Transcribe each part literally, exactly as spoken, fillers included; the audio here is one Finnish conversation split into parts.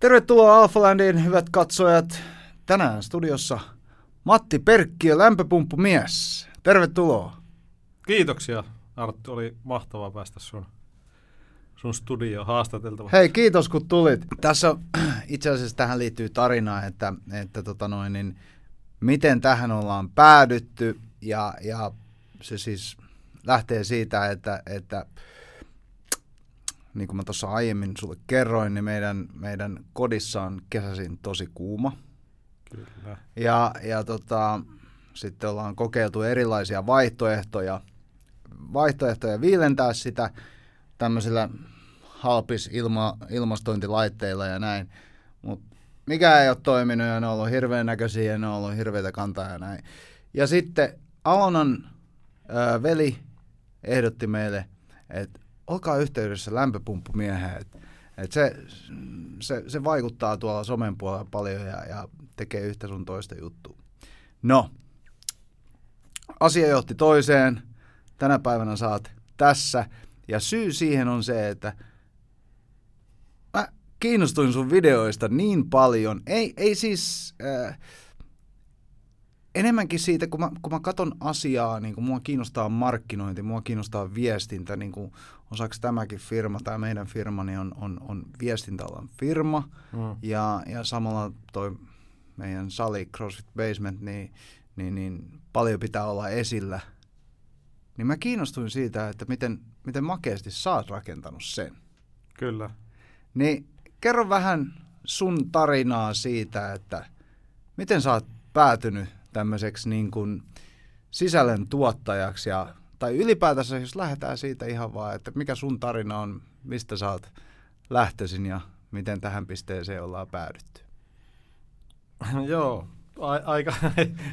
Tervetuloa Alphalandiin, hyvät katsojat. Tänään studiossa Matti Perkkiö, lämpöpumppumies. Tervetuloa. Kiitoksia, Artti. Oli mahtavaa päästä sun, sun studioon haastateltavaksi. Hei, kiitos kun tulit. Tässä itse asiassa tähän liittyy tarina, että, että tota noin, niin miten tähän ollaan päädytty. Ja, ja se siis lähtee siitä, että... että niin kuin mä tuossa aiemmin sulle kerroin, niin meidän, meidän kodissa on kesäisin tosi kuuma. Kyllä. Ja, ja tota, sitten ollaan kokeiltu erilaisia vaihtoehtoja, vaihtoehtoja viilentää sitä tämmöisillä halpisilmastointilaitteilla ja näin. Mutta mikään ei ole toiminut ja ne on ollut hirveän näköisiä ja ne on ollut hirveätä kantaa ja näin. Ja sitten Alonan ö, veli ehdotti meille, että olkaa yhteydessä lämpöpumppumieheen, että se, se, se vaikuttaa tuolla somen puolella paljon ja, ja tekee yhtä sun toista juttua. No, asia johti toiseen. Tänä päivänä saat tässä. Ja syy siihen on se, että mä kiinnostuin sun videoista niin paljon. Ei, ei siis... Äh, Enemmänkin siitä, kun mä, kun mä katson asiaa, niin kun mua kiinnostaa markkinointi, mua kiinnostaa viestintä, niin kun osaksi tämäkin firma, tämä meidän firma, niin on, on, on viestintäalan firma. Mm. Ja, ja samalla toi meidän sali, CrossFit Basement, niin, niin, niin paljon pitää olla esillä. Niin mä kiinnostuin siitä, että miten, miten makeasti sä oot rakentanut sen. Kyllä. Niin kerro vähän sun tarinaa siitä, että miten sä oot päätynyt tämmöiseksi niin kuin sisällön tuottajaksi, ja, tai ylipäätänsä jos lähdetään siitä ihan vaan, että mikä sun tarina on, mistä sä oot lähtöisin ja miten tähän pisteeseen ollaan päädytty. Joo, a- aika,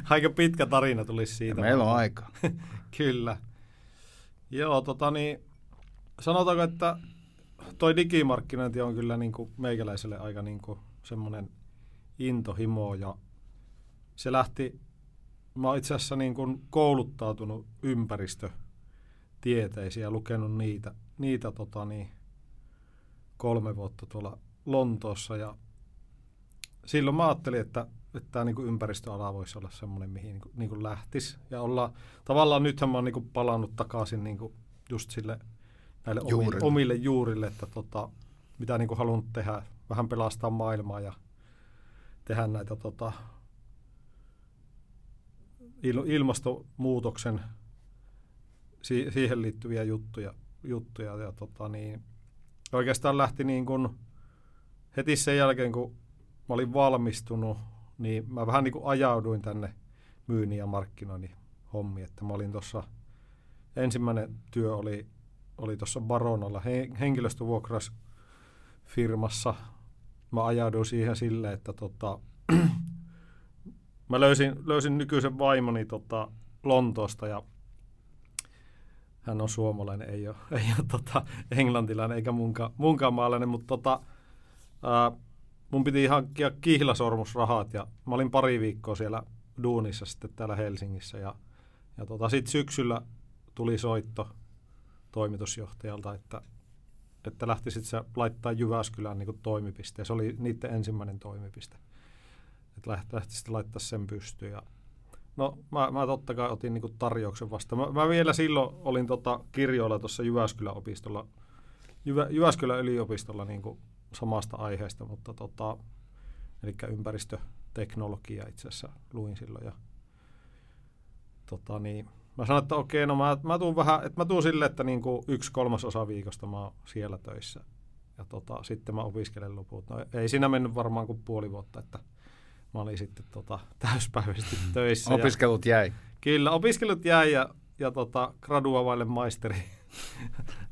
aika pitkä tarina tulisi siitä. Ja meillä on aika. Kyllä. Joo, tota niin, sanotaanko, että toi digimarkkinointi on kyllä niin kuin meikäläiselle aika niin kuin semmoinen intohimo, ja se lähti, mä oon itse asiassa niin kuin kouluttautunut ympäristötieteisiin ja lukenut niitä, niitä tota niin, kolme vuotta tuolla Lontoossa. Ja silloin mä ajattelin, että, että tämä niin kuin ympäristöala voisi olla semmoinen, mihin niin kuin, niin kuin lähtisi. Ja olla, tavallaan nythän mä oon niin kuin palannut takaisin niin kuin just sille, näille omille, omille juurille, että tota, mitä niin kuin halunnut tehdä, vähän pelastaa maailmaa ja tehdä näitä... Tota, ilmastonmuutoksen si- siihen liittyviä juttuja juttuja ja tota niin oikeastaan lähti niin kuin heti sen jälkeen kun mä olin valmistunut, niin mä vähän niin kuin ajauduin tänne myynnin ja markkinoinnin hommiin, että mä olin tuossa ensimmäinen työ oli oli tuossa Baronalla henkilöstövuokrausfirmassa. Mä ajauduin siihen sille, että tota Mä löysin, löysin nykyisen vaimoni tota, Lontoosta, ja hän on suomalainen, ei ole, ei ole tota, englantilainen eikä munkaan, munkaan maalainen, mutta tota, ää, mun piti hankkia kihlasormusrahat, ja mä olin pari viikkoa siellä duunissa sitten täällä Helsingissä, ja, ja tota, sitten syksyllä tuli soitto toimitusjohtajalta, että, että lähti sitten laittaa Jyväskylään niin toimipisteen, se oli niiden ensimmäinen toimipiste. Että lähti sitten laittaa sen pystyyn. Ja no mä, mä totta kai otin niinku tarjouksen vastaan. Mä, mä vielä silloin olin tota kirjoilla tuossa Jyväskylän opistolla, Jyvä, Jyväskylän yliopistolla niinku samasta aiheesta, mutta tota, eli ympäristöteknologia itse asiassa luin silloin. Ja, tota niin, mä sanoin, että okei, no mä, mä tuun vähän, että mä tuun sille, että niinku yksi kolmasosa viikosta mä oon siellä töissä. Ja tota, sitten mä opiskelen loput. No ei siinä mennyt varmaan kuin puoli vuotta, että mä olin sitten tota, täyspäiväisesti töissä. Opiskelut ja, jäi. Kyllä, opiskelut jäi ja, ja tota, gradua vaille maisteri.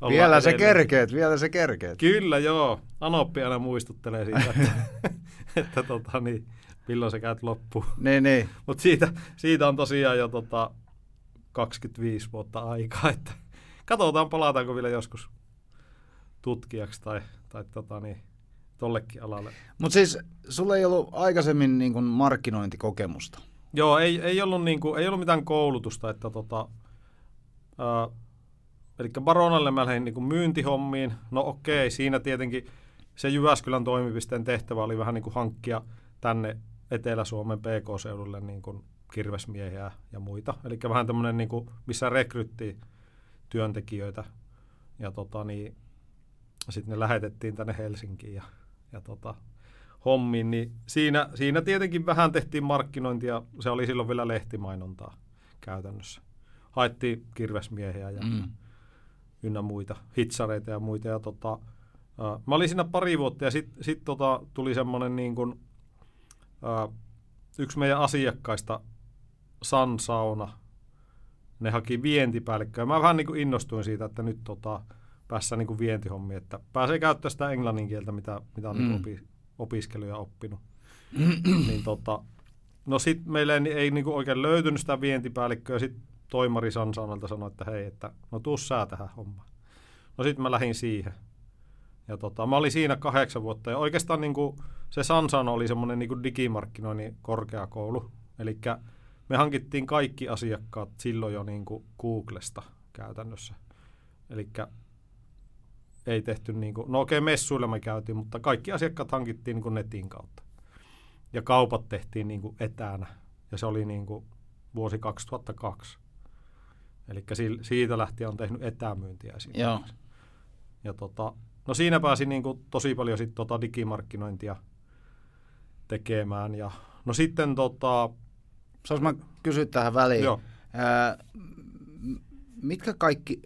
vielä se kerkeet, vielä se kerkeet. Kyllä, joo. Anoppi aina muistuttelee siitä, että, että tota, niin, milloin sä käyt loppuun. Niin, niin. Mutta siitä, siitä on tosiaan jo tota, kaksikymmentäviisi vuotta aikaa. Että katsotaan, palataanko vielä joskus tutkijaksi tai, tai tota niin. Tollekin alalle. Mutta siis sulla ei ollut aikaisemmin niin kuin markkinointikokemusta? Joo, ei, ei, ollut niin kuin, ei ollut mitään koulutusta. Että tota, ää, eli Baronalle mä lähdin niin kuin myyntihommiin. No okei, siinä tietenkin se Jyväskylän toimipisteen tehtävä oli vähän niin kuin hankkia tänne Etelä-Suomen P K-seudulle niin kuin kirvesmiehiä ja muita. Eli vähän tämmöinen, niin kuin, missä rekryttiin työntekijöitä ja tota, niin, sitten ne lähetettiin tänne Helsinkiin ja, ja tota, hommiin. Niin siinä, siinä tietenkin vähän tehtiin markkinointia, se oli silloin vielä lehtimainontaa käytännössä. Haettiin kirvesmiehiä ja mm. ynnä muita, hitsareita ja muita. Ja tota, äh, mä olin siinä pari vuotta ja sitten sit tota, tuli semmoinen niin kuin, äh, yksi meidän asiakkaista, Sansauna, ne haki vientipäällikköä. Mä vähän niin kuin innostuin siitä, että nyt tota, päässään niin kuin vientihommi, että pääsee käyttämään sitä englannin kieltä, mitä, mitä on mm. niin opi, opiskeluja oppinut. niin, tota, no sitten meille ei niin kuin oikein löytynyt sitä vientipäällikköä. Sitten toimari Sansaunalta sanoi, että hei, että no tuu sä tähän hommaan. No sitten mä lähdin siihen. Ja tota, mä olin siinä kahdeksan vuotta ja oikeastaan niin kuin se Sansauna oli semmoinen niin kuin digimarkkinoinnin korkeakoulu. Eli me hankittiin kaikki asiakkaat silloin jo niin kuin Googlesta käytännössä. Eli ei tehty, niin kuin, no okei okay, messuilla me käytiin, mutta kaikki asiakkaat hankittiin niin kuin netin kautta. Ja kaupat tehtiin niin kuin etänä ja se oli niin kuin vuosi kaksituhattakaksi. Eli siitä lähtien on tehnyt etämyyntiä esimerkiksi. Joo. Ja tota, no siinä pääsi niin kuin tosi paljon sit tota digimarkkinointia tekemään. Ja, no sitten tota... Saanko mä kysyä tähän väliin? Joo. Ää, mitkä kaikki,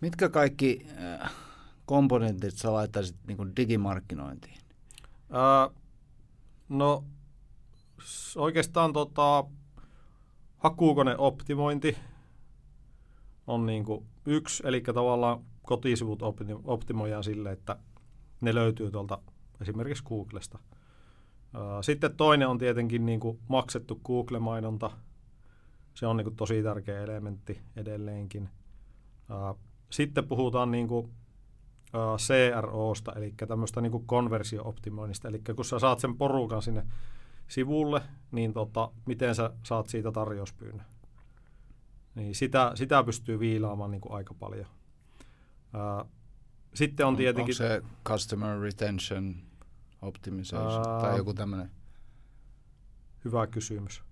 mitkä kaikki äh, komponentit sä laittaisit niin kuin digimarkkinointiin? Ää, no oikeastaan tota, hakukoneoptimointi on niin kuin yksi, eli tavallaan kotisivut optimoidaan sille, että ne löytyy tuolta esimerkiksi Googlesta. Sitten toinen on tietenkin niin kuin maksettu Google-mainonta. Se on niin kuin tosi tärkeä elementti edelleenkin. Sitten puhutaan niin kuin C R O:sta, eli tämmöistä niin kuin konversio-optimoinnista. Eli kun sä saat sen porukan sinne sivulle, niin tota, miten sä saat siitä tarjouspyynnön. Niin sitä, sitä pystyy viilaamaan niin kuin aika paljon. Uh, sitten on, on tietenkin... Onko se customer retention optimization uh, tai joku tämmöinen? Hyvä kysymys.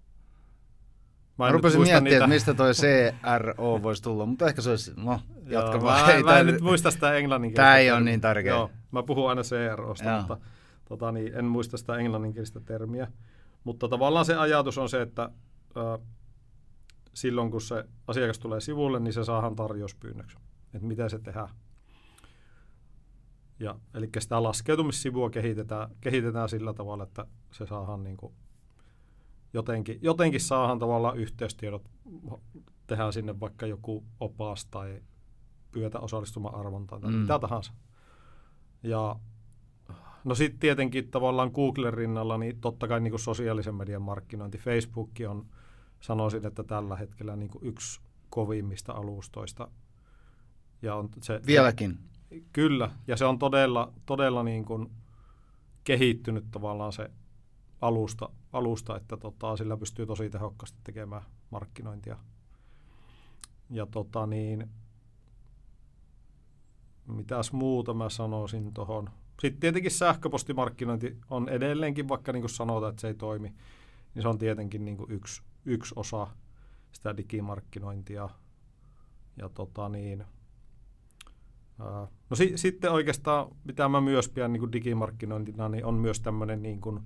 Mä, mä rupesin miettimään, että mistä toi C R O voisi tulla, mutta ehkä se olisi... No, jatka joo, vaan. Mä, ei, mä en tämän... nyt muista sitä englanninkielistä. Tämä ei ole niin tärkeä. Joo, mä puhun aina C R O:sta, joo. mutta tota, niin, en muista sitä englanninkielistä termiä. Mutta tavallaan se ajatus on se, että... Uh, silloin kun se asiakas tulee sivulle, niin se saadaan tarjouspyynnöksi, että mitä se tehdään. Ja, eli sitä laskeutumissivua kehitetään, kehitetään sillä tavalla, että se saadaan niin kuin jotenkin, jotenkin saadaan tavallaan yhteystiedot, tehdään sinne vaikka joku opas tai pyytä osallistumaan arvontaan tai mm. mitä tahansa. Ja no sitten tietenkin tavallaan Googlen rinnalla, niin totta kai niin kuin sosiaalisen median markkinointi, Facebook on sanoisin, että tällä hetkellä niin kuin yksi kovimmista alustoista. Ja on se, vieläkin? Kyllä, ja se on todella, todella niin kuin kehittynyt tavallaan se alusta, alusta että tota, sillä pystyy tosi tehokkaasti tekemään markkinointia. Ja tota niin, mitäs muuta mä sanoisin tuohon. Sitten tietenkin sähköpostimarkkinointi on edelleenkin, vaikka niin kuin sanotaan, että se ei toimi, niin se on tietenkin niin kuin yksi. Yksi osa sitä digimarkkinointia. Ja tota niin, ää, no si, sitten oikeastaan, mitä mä myös pidän niin kuin digimarkkinointina, niin on myös tämmöinen, niin kuin,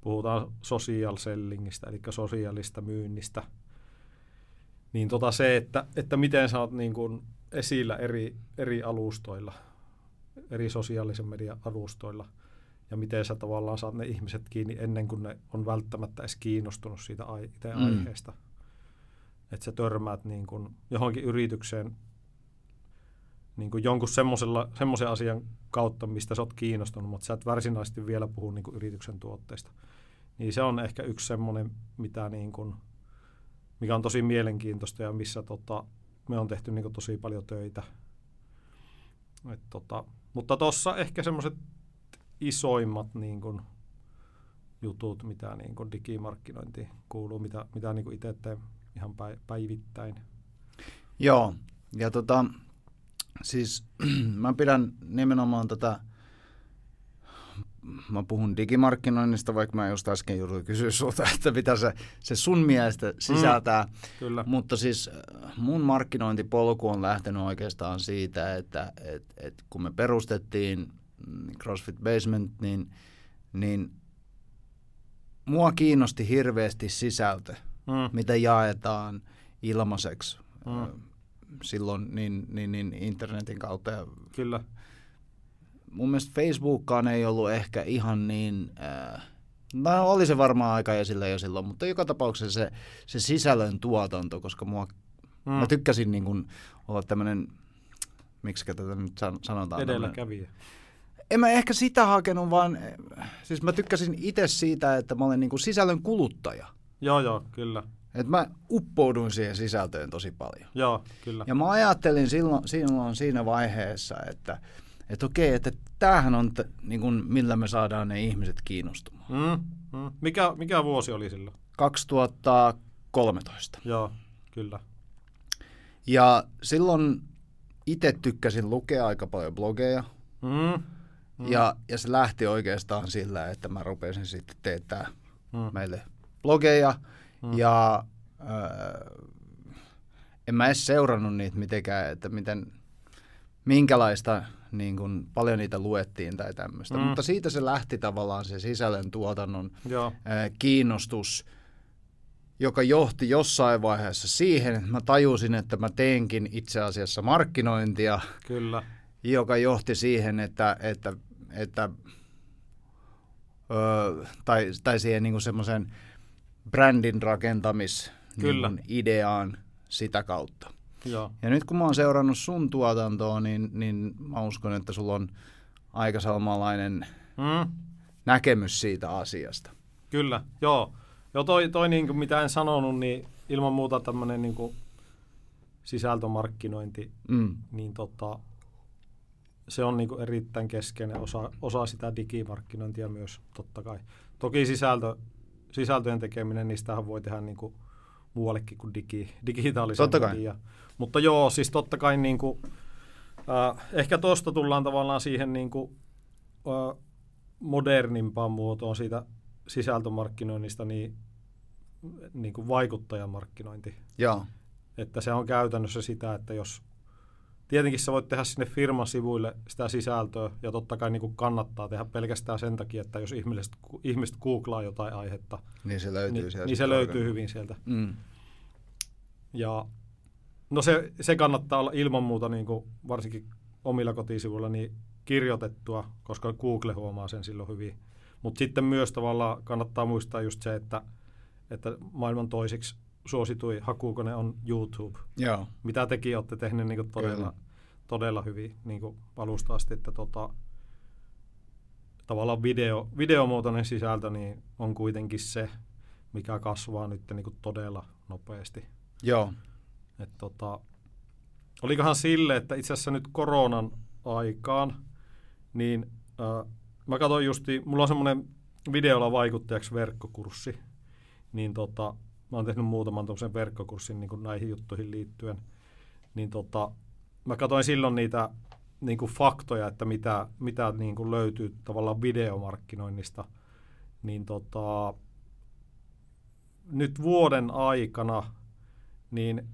puhutaan social sellingistä, eli sosiaalista myynnistä. Niin tota se, että, että miten sä oot niin kuin esillä eri, eri alustoilla, eri sosiaalisen median alustoilla. Ja miten sä tavallaan saat ne ihmiset kiinni ennen kuin ne on välttämättä edes kiinnostunut siitä ai- itse mm. aiheesta. Että sä törmäät niin kun johonkin yritykseen niin kun jonkun semmoisen asian kautta, mistä sä oot kiinnostunut, mutta sä et varsinaisesti vielä puhu niin kun yrityksen tuotteista. Niin se on ehkä yksi semmoinen, mitä niin kun, mikä on tosi mielenkiintoista ja missä tota, me on tehty niin kun tosi paljon töitä. Et tota, mutta tuossa ehkä semmoiset isoimmat niin kun, jutut, mitä niin kun, digimarkkinointiin kuuluu, mitä, mitä niin kun itse teen ihan päivittäin. Joo, ja tota, siis mä pidän nimenomaan tätä mä puhun digimarkkinoinnista, vaikka mä just äsken jouduin kysyä sulta, että mitä se, se sun mielestä sisältää. Mm, mutta siis mun markkinointipolku on lähtenyt oikeastaan siitä, että et, et kun me perustettiin CrossFit Basement, niin, niin mua kiinnosti hirveästi sisältö, mm. mitä jaetaan ilmaiseksi mm. silloin niin, niin, niin internetin kautta. Kyllä. Mun mielestä Facebookkaan ei ollut ehkä ihan niin, äh, no oli se varmaan aika esillä jo silloin, mutta joka tapauksessa se, se sisällön tuotanto, koska mua, mm. mä tykkäsin niin kun olla tämmönen, miksi tätä nyt sanotaan? Edelläkävijä. En mä ehkä sitä hakenut, vaan siis mä tykkäsin itse siitä, että mä olen niin kun sisällön kuluttaja. Joo, joo, kyllä. Et mä uppouduin siihen sisältöön tosi paljon. Joo, kyllä. Ja mä ajattelin silloin, silloin siinä vaiheessa, että Että okei, että tämähän on, t- niin kun, millä me saadaan ne ihmiset kiinnostumaan. Mm, mm. Mikä, mikä vuosi oli silloin? kaksituhattakolmetoista. Joo, kyllä. Ja silloin itse tykkäsin lukea aika paljon blogeja. Mm, mm. Ja, ja se lähti oikeastaan sillä, että mä rupesin sitten teettää mm. meille blogeja. Mm. Ja öö, en mä edes seurannut niitä mitenkään, että miten, minkälaista... Niin kuin paljon niitä luettiin tai tämmöistä, mm. mutta siitä se lähti tavallaan se sisällön tuotannon ää, kiinnostus, joka johti jossain vaiheessa siihen, että mä tajusin, että mä teenkin itse asiassa markkinointia, Kyllä. joka johti siihen, että, että, että ö, tai, tai siihen niin kuin semmoisen brändin rakentamis Kyllä. niin kuin ideaan sitä kautta. Joo. Ja nyt kun mä oon seurannut sun tuotantoa, niin, niin mä uskon, että sulla on aika samanlainen mm. näkemys siitä asiasta. Kyllä, joo. Joo, toi, toi niin kuin mitä en sanonut, niin ilman muuta tämmöinen niin kuin sisältömarkkinointi, mm. niin tota, se on niin kuin erittäin keskeinen osa, osa sitä digimarkkinointia myös, totta kai. Toki sisältö, sisältöjen tekeminen, niistähän voi tehdä niin kuin muuallekin kuin digi, digitaalisen mediaan. Mutta joo, siis totta kai niin kuin, äh, ehkä tuosta tullaan tavallaan siihen niin kuin, äh, modernimpaan muotoon siitä sisältömarkkinoinnista, niin, niin kuin vaikuttajamarkkinointi. Joo. Että se on käytännössä sitä, että jos tietenkin sä voit tehdä sinne firman sivuille sitä sisältöä, ja totta kai niin kuin kannattaa tehdä pelkästään sen takia, että jos ihmiset, ihmiset googlaa jotain aihetta, niin se löytyy, niin, niin se löytyy hyvin sieltä. Mm. Ja no se, se kannattaa olla ilman muuta, niin kuin varsinkin omilla kotisivuilla, niin kirjoitettua, koska Google huomaa sen silloin hyvin. Mutta sitten myös tavallaan kannattaa muistaa just se, että, että maailman toisiksi suosituin hakukone on YouTube. Joo. Mitä tekin olette tehneet niin todella, todella hyvin niin alusta asti, että tota, tavallaan video, videomuotoinen sisältö niin on kuitenkin se, mikä kasvaa nyt niin todella nopeasti. Joo. Et tota, olikohan sille, että itse asiassa nyt koronan aikaan, niin äh, mä katsoin justiin, mulla on semmoinen videolla vaikuttajaksi verkkokurssi, niin tota, mä oon tehnyt muutaman tommosen verkkokurssin niin kuin näihin juttuihin liittyen, niin tota, mä katsoin silloin niitä niin kuin faktoja, että mitä, mitä niin kuin löytyy tavallaan videomarkkinoinnista, niin tota, nyt vuoden aikana, niin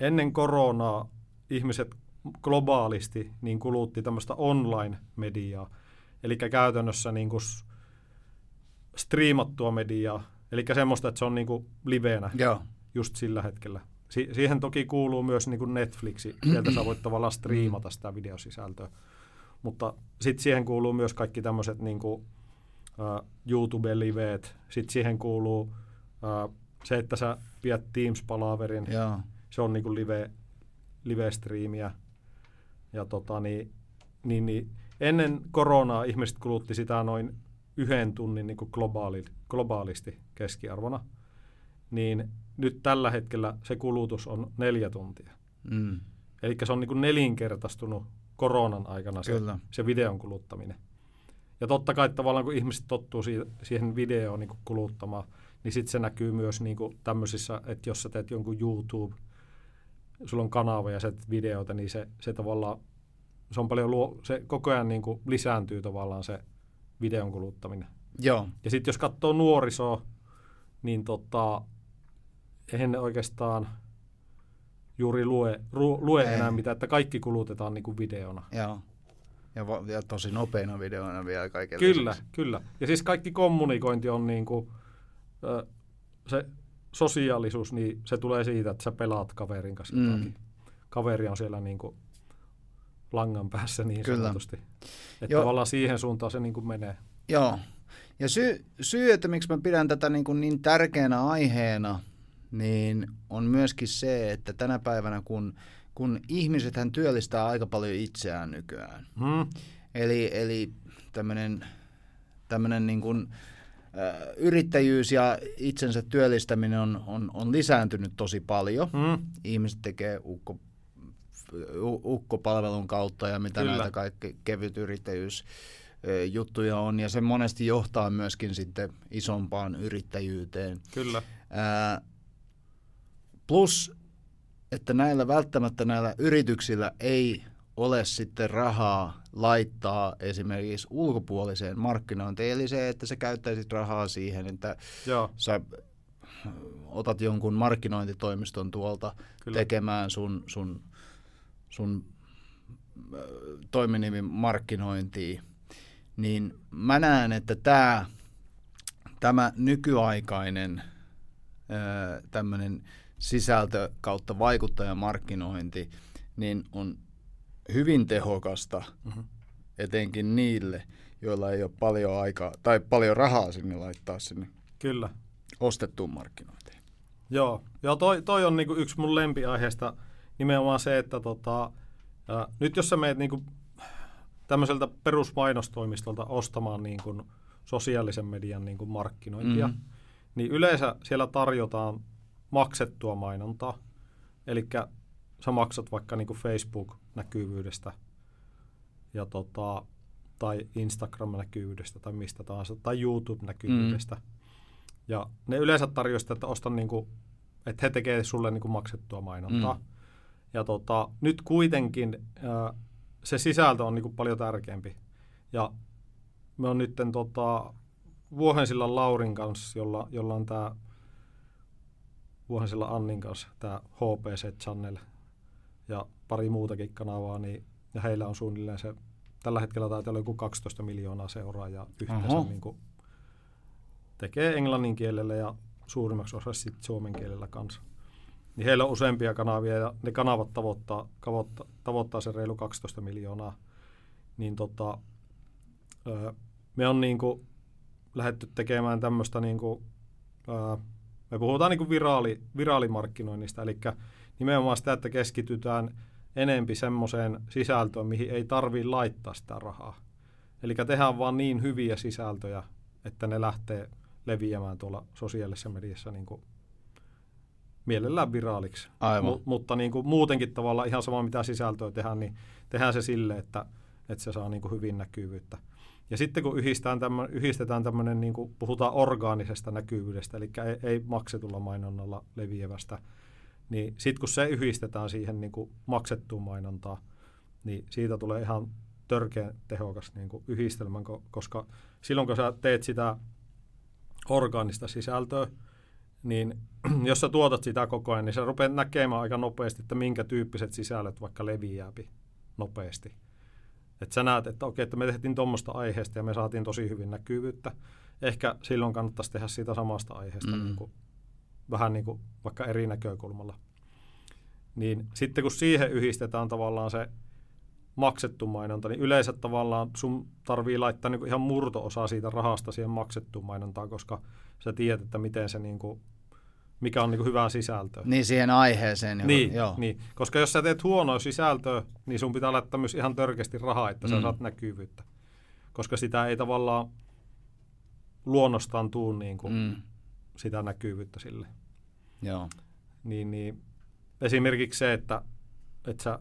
ennen koronaa ihmiset globaalisti niin kulutti tämmöistä online-mediaa, eli käytännössä niin kuin striimattua mediaa, eli semmoista, että se on niin kuin liveenä Joo. just sillä hetkellä. Si- siihen toki kuuluu myös niin kuin Netflixi, sieltä sä voit tavallaan striimata sitä videosisältöä. Mutta sitten siihen kuuluu myös kaikki tämmöiset niin kuin uh, YouTube-liveet, sitten siihen kuuluu uh, se, että sä pidät Teams-palaverin, Joo. se on niin kuin live, live-striimiä. Ja tota, niin, niin, niin ennen koronaa ihmiset kulutti sitä noin yhden tunnin niin kuin globaali, globaalisti keskiarvona, niin nyt tällä hetkellä se kulutus on neljä tuntia. Mm. Eli se on niin kuin nelinkertaistunut koronan aikana se, se videon kuluttaminen. Ja totta kai tavallaan kun ihmiset tottuu si- siihen videoon niin kuin kuluttamaan, niin sitten se näkyy myös niin kuin tämmöisissä, että jos sä teet jonkun YouTube, sulla on kanava ja sä teet videoita, niin se, se tavallaan, se on paljon luo, se koko ajan niin kuin lisääntyy tavallaan se videon kuluttaminen. Joo. Ja sitten jos katsoo nuorisoa, niin tota, eihän ne oikeastaan juuri lue, ru, lue enää mitään, että kaikki kulutetaan niin kuin videona. Joo. Ja, va- ja tosi nopeina videoina vielä kaiken lisäksi. Kyllä, kyllä. Ja siis kaikki kommunikointi on niin kuin, ö, se sosiaalisuus, niin se tulee siitä, että sä pelaat kaverin kanssa mm. jotakin. Kaveri on siellä niin kuin langan päässä niin kyllä. sanotusti. Että jo. Tavallaan siihen suuntaan se niin kuin menee. Joo. Ja syy, syy, että miksi mä pidän tätä niin kuin niin tärkeänä aiheena, niin on myöskin se, että tänä päivänä kun, kun ihmisethän työllistää aika paljon itseään nykyään. Hmm. Eli, eli tämmöinen, tämmöinen niin kuin, ä, yrittäjyys ja itsensä työllistäminen on, on, on lisääntynyt tosi paljon. Hmm. Ihmiset tekee ukko, ukkopalvelun kautta ja mitä Kyllä. näitä kaikki kevyt yrittäjyys. juttuja on, ja se monesti johtaa myöskin sitten isompaan yrittäjyyteen. Kyllä. Ää, plus, että näillä välttämättä näillä yrityksillä ei ole sitten rahaa laittaa esimerkiksi ulkopuoliseen markkinointiin, eli se, että sä käyttäisit rahaa siihen, että Joo. sä otat jonkun markkinointitoimiston tuolta Kyllä. tekemään sun, sun, sun toiminimin markkinointia. Niin mä näen, että tämä, tämä nykyaikainen öö, tämmöinen sisältö kautta vaikuttajamarkkinointi niin on hyvin tehokasta, mm-hmm. etenkin niille, joilla ei ole paljon aikaa tai paljon rahaa sinne laittaa sinne Kyllä. ostettuun markkinointiin. Joo, ja toi, toi on niinku yksi mun lempiaiheesta nimenomaan se, että tota, ää, nyt jos sä meet niinku tämmöiseltä perusmainostoimistolta ostamaan niin kuin sosiaalisen median niin kuin markkinointia, mm-hmm. niin yleensä siellä tarjotaan maksettua mainontaa. Eli sä maksat vaikka niin kuin Facebook-näkyvyydestä ja tota, tai Instagram-näkyvyydestä tai mistä tahansa, tai YouTube-näkyvyydestä. Mm-hmm. Ja ne yleensä tarjoaa sitä, että, ostan niin kuin, että he tekevät sulle niin kuin maksettua mainontaa. Mm-hmm. Ja tota, nyt kuitenkin... Äh, se sisältö on niinku paljon tärkeämpi. Ja me on nytten tota, Vuohensillan Laurin kanssa, jolla, jolla on tämä Vuohensillan Annin kanssa tämä H B C Channel ja pari muutakin kanavaa, niin, ja heillä on suunnilleen se, tällä hetkellä taitaa olla joku kaksitoista miljoonaa seuraajaa yhteensä niinku, tekee englannin kielellä ja suurimmaksi osaksi sitten suomen kielellä kanssa. Niin heillä on useampia kanavia ja ne kanavat tavoittaa, tavoittaa, tavoittaa sen reilu kaksitoista miljoonaa. Niin tota, öö, me on niinku lähdetty tekemään tämmöistä, niinku, öö, me puhutaan niinku viraali, viraalimarkkinoinnista, eli nimenomaan sitä, että keskitytään enempi semmoiseen sisältöön, mihin ei tarvitse laittaa sitä rahaa. Eli tehdään vaan niin hyviä sisältöjä, että ne lähtee leviämään tuolla sosiaalisessa mediassa niinku mielellään viraaliksi, M- mutta niin kuin muutenkin tavallaan ihan sama mitä sisältöä tehdään, niin tehdään se sille, että, että se saa niin kuin hyvin näkyvyyttä. Ja sitten kun tämmö, yhdistetään tämmöinen, niin kuin puhutaan orgaanisesta näkyvyydestä, eli ei, ei maksetulla mainonnalla leviävästä, niin sitten kun se yhdistetään siihen niin kuin maksettuun mainontaan, niin siitä tulee ihan törkeän tehokas niin kuin yhdistelmä, koska silloin kun sä teet sitä orgaanista sisältöä, niin jos sä tuotat sitä koko ajan, niin sä rupeat näkemään aika nopeasti, että minkä tyyppiset sisällöt vaikka leviääpi nopeasti. Että sä näet, että okei, että me tehtiin tuommoista aiheesta ja me saatiin tosi hyvin näkyvyyttä. Ehkä silloin kannattaisi tehdä siitä samasta aiheesta, mm. niin kuin, vähän niin kuin vaikka eri näkökulmalla. Niin sitten kun siihen yhdistetään tavallaan se maksettu mainonta, niin yleensä tavallaan sun tarvii laittaa niin kuin ihan murto-osaa siitä rahasta siihen maksettuun mainontaan, koska sä tiedät, että miten se niin kuin, mikä on niin kuin hyvää sisältöä. Niin siihen aiheeseen. Niin, joo. niin, koska jos sä teet huonoa sisältöä, niin sun pitää laittaa myös ihan törkeästi rahaa, että sä mm. saat näkyvyyttä. Koska sitä ei tavallaan luonnostaan tuu niin kuin mm. sitä näkyvyyttä sille. Joo. Niin, niin, esimerkiksi se, että, että sä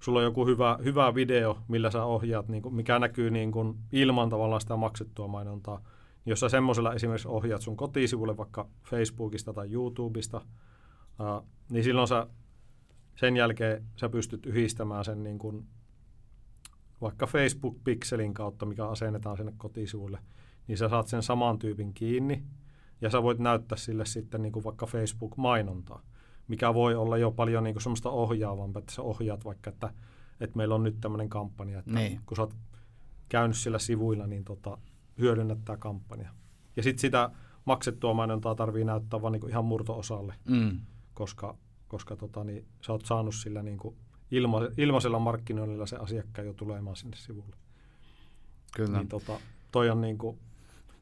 sulla on joku hyvä, hyvä video, millä sä ohjaat, niin kuin, mikä näkyy niin kuin ilman tavallaan sitä maksettua mainontaa. Jos sä semmoisella esimerkiksi ohjaat sun kotisivulle vaikka Facebookista tai YouTubesta, ää, niin silloin sä, sen jälkeen sä pystyt yhdistämään sen niin kuin, vaikka Facebook-pikselin kautta, mikä asennetaan sinne kotisivuille, niin sä saat sen saman tyypin kiinni ja sä voit näyttää sille sitten niin kuin vaikka Facebook-mainontaa, mikä voi olla jo paljon niin kuin semmoista ohjaavampaa, että sä ohjaat vaikka, että, että meillä on nyt tämmöinen kampanja, että niin. Kun sä oot käynyt sillä sivuilla, niin tota, hyödynnät tää kampanja. Ja sitten sitä maksettua mainontaa tarvii näyttää vaan niin kuin ihan murto-osalle, mm. koska, koska tota, niin sä oot saanut sillä niin kuin Ilma, ilmaisella markkinoinnilla se asiakkaan jo tulemaan sinne sivulle. Kyllä. Niin tota, toi on niin kuin,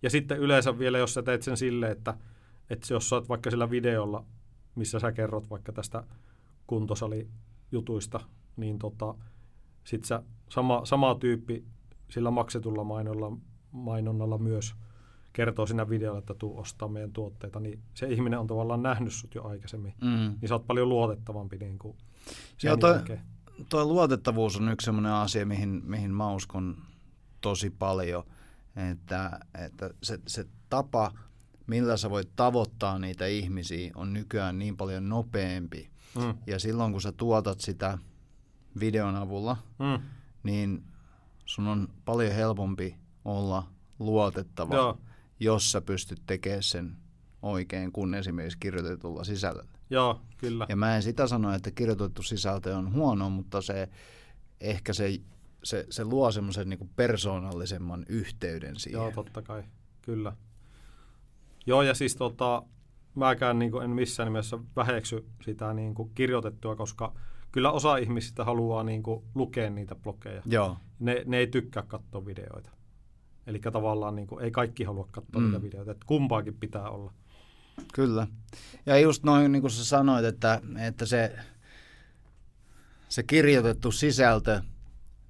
ja sitten yleensä vielä, jos sä teet sen silleen, että, että jos sä oot vaikka sillä videolla, missä sä kerrot vaikka tästä kuntosalijutuista, niin tota, sit sä sama, sama tyyppi sillä maksetulla mainolla, mainonnalla myös kertoo siinä videolla, että tuu ostaa meidän tuotteita, niin se ihminen on tavallaan nähnyt sut jo aikaisemmin. Mm. Niin sä oot paljon luotettavampi niin kuin sen jälkeen. Tuo luotettavuus on yksi sellainen asia, mihin, mihin mä uskon tosi paljon, että, että se, se tapa, millä sä voit tavoittaa niitä ihmisiä, on nykyään niin paljon nopeampi. Mm. Ja silloin, kun sä tuotat sitä videon avulla, mm. niin sun on paljon helpompi olla luotettava. Joo. Jos sä pystyt tekemään sen oikein, kun esimerkiksi kirjoitetulla sisällöllä. Joo, kyllä. Ja mä en sitä sano, että kirjoitettu sisältö on huono, mutta se ehkä se, se, se luo semmoisen niin kuin persoonallisemman yhteyden siihen. Joo, totta kai, kyllä. Joo, ja siis tota, mäkään niin kuin en missään nimessä väheksy sitä niin kuin kirjoitettua, koska kyllä osa ihmisistä haluaa niin kuin lukea niitä blogeja. Joo. Ne, ne ei tykkää katsoa videoita. Eli tavallaan niin kuin, ei kaikki halua katsoa mm. niitä videoita, että kumpaakin pitää olla. Kyllä. Ja just noin, niin kuin sä sanoit, että, että se, se kirjoitettu sisältö,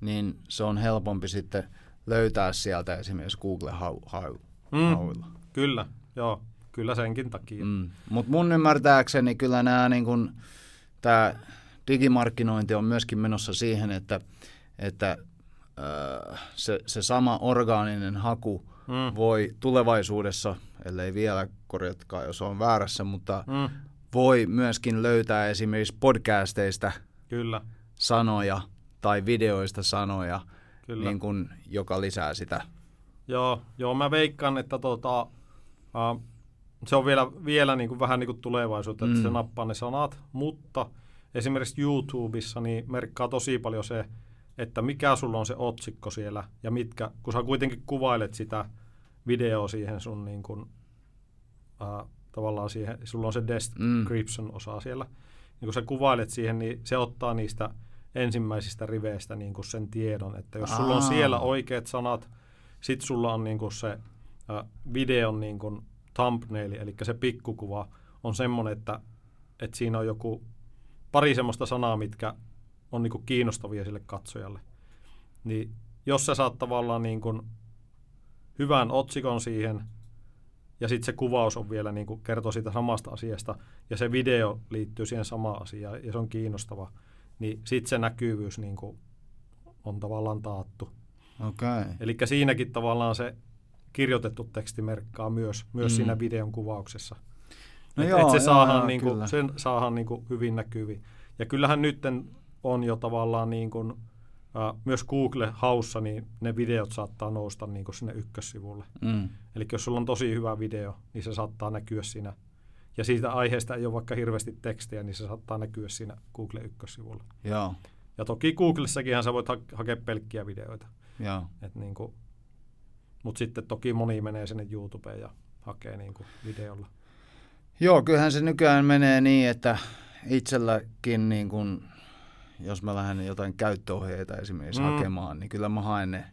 niin se on helpompi sitten löytää sieltä esimerkiksi Google-hauilla. Mm. Kyllä, joo. Kyllä senkin takia. Mm. Mutta mun ymmärtääkseni kyllä nämä, niin kuin, tämä digimarkkinointi on myöskin menossa siihen, että, että Se, se sama orgaaninen haku mm. voi tulevaisuudessa, ellei vielä korjatkaa, jos on väärässä, mutta mm. voi myöskin löytää esimerkiksi podcasteista Kyllä. sanoja tai videoista sanoja, niin kun, joka lisää sitä. Joo, joo mä veikkaan, että tota, äh, se on vielä, vielä niin kuin vähän niin kuin tulevaisuutta, mm. että se nappaa ne sanat, mutta esimerkiksi YouTubessa niin merkkaa tosi paljon se, että mikä sulla on se otsikko siellä ja mitkä, kun sä kuitenkin kuvailet sitä videoa siihen sun niin kun, äh, tavallaan siihen, sulla on se description mm. osa siellä, niin kun sä kuvailet siihen, niin se ottaa niistä ensimmäisistä riveistä niin kun sen tiedon, että jos sulla Aa. on siellä oikeat sanat, sit sulla on niin kun se äh, videon niin kun thumbnail, eli se pikkukuva on semmoinen, että, että siinä on joku pari semmoista sanaa, mitkä on niinku kiinnostavia sille katsojalle. Niin jos sä saat tavallaan niinku hyvän otsikon siihen, ja sitten se kuvaus on vielä niinku kertoo siitä samasta asiasta, ja se video liittyy siihen samaan asiaan, ja se on kiinnostava, niin sitten se näkyvyys niinku on tavallaan taattu. Okay. Eli siinäkin tavallaan se kirjoitettu teksti merkkaa myös, myös mm. siinä videon kuvauksessa. No et, joo, et se joo, saadaan joo, niinku, sen saadaan niinku hyvin näkyviin. Ja kyllähän nytten on jo tavallaan niin kuin, äh, myös Google-haussa, niin ne videot saattaa nousta niin kuin sinne ykkössivulle. Mm. Eli jos sulla on tosi hyvä video, niin se saattaa näkyä siinä. Ja siitä aiheesta ei ole vaikka hirveästi tekstiä, niin se saattaa näkyä siinä Google-ykkössivulla. Joo. Ja toki Googlessakinhan sä voit ha- hakea pelkkiä videoita. Niin mutta sitten toki moni menee sinne YouTubeen ja hakee niin kuin videolla. Joo, kyllähän se nykyään menee niin, että itselläkin niin kuin jos mä lähden jotain käyttöohjeita esimerkiksi mm. hakemaan, niin kyllä mä haen ne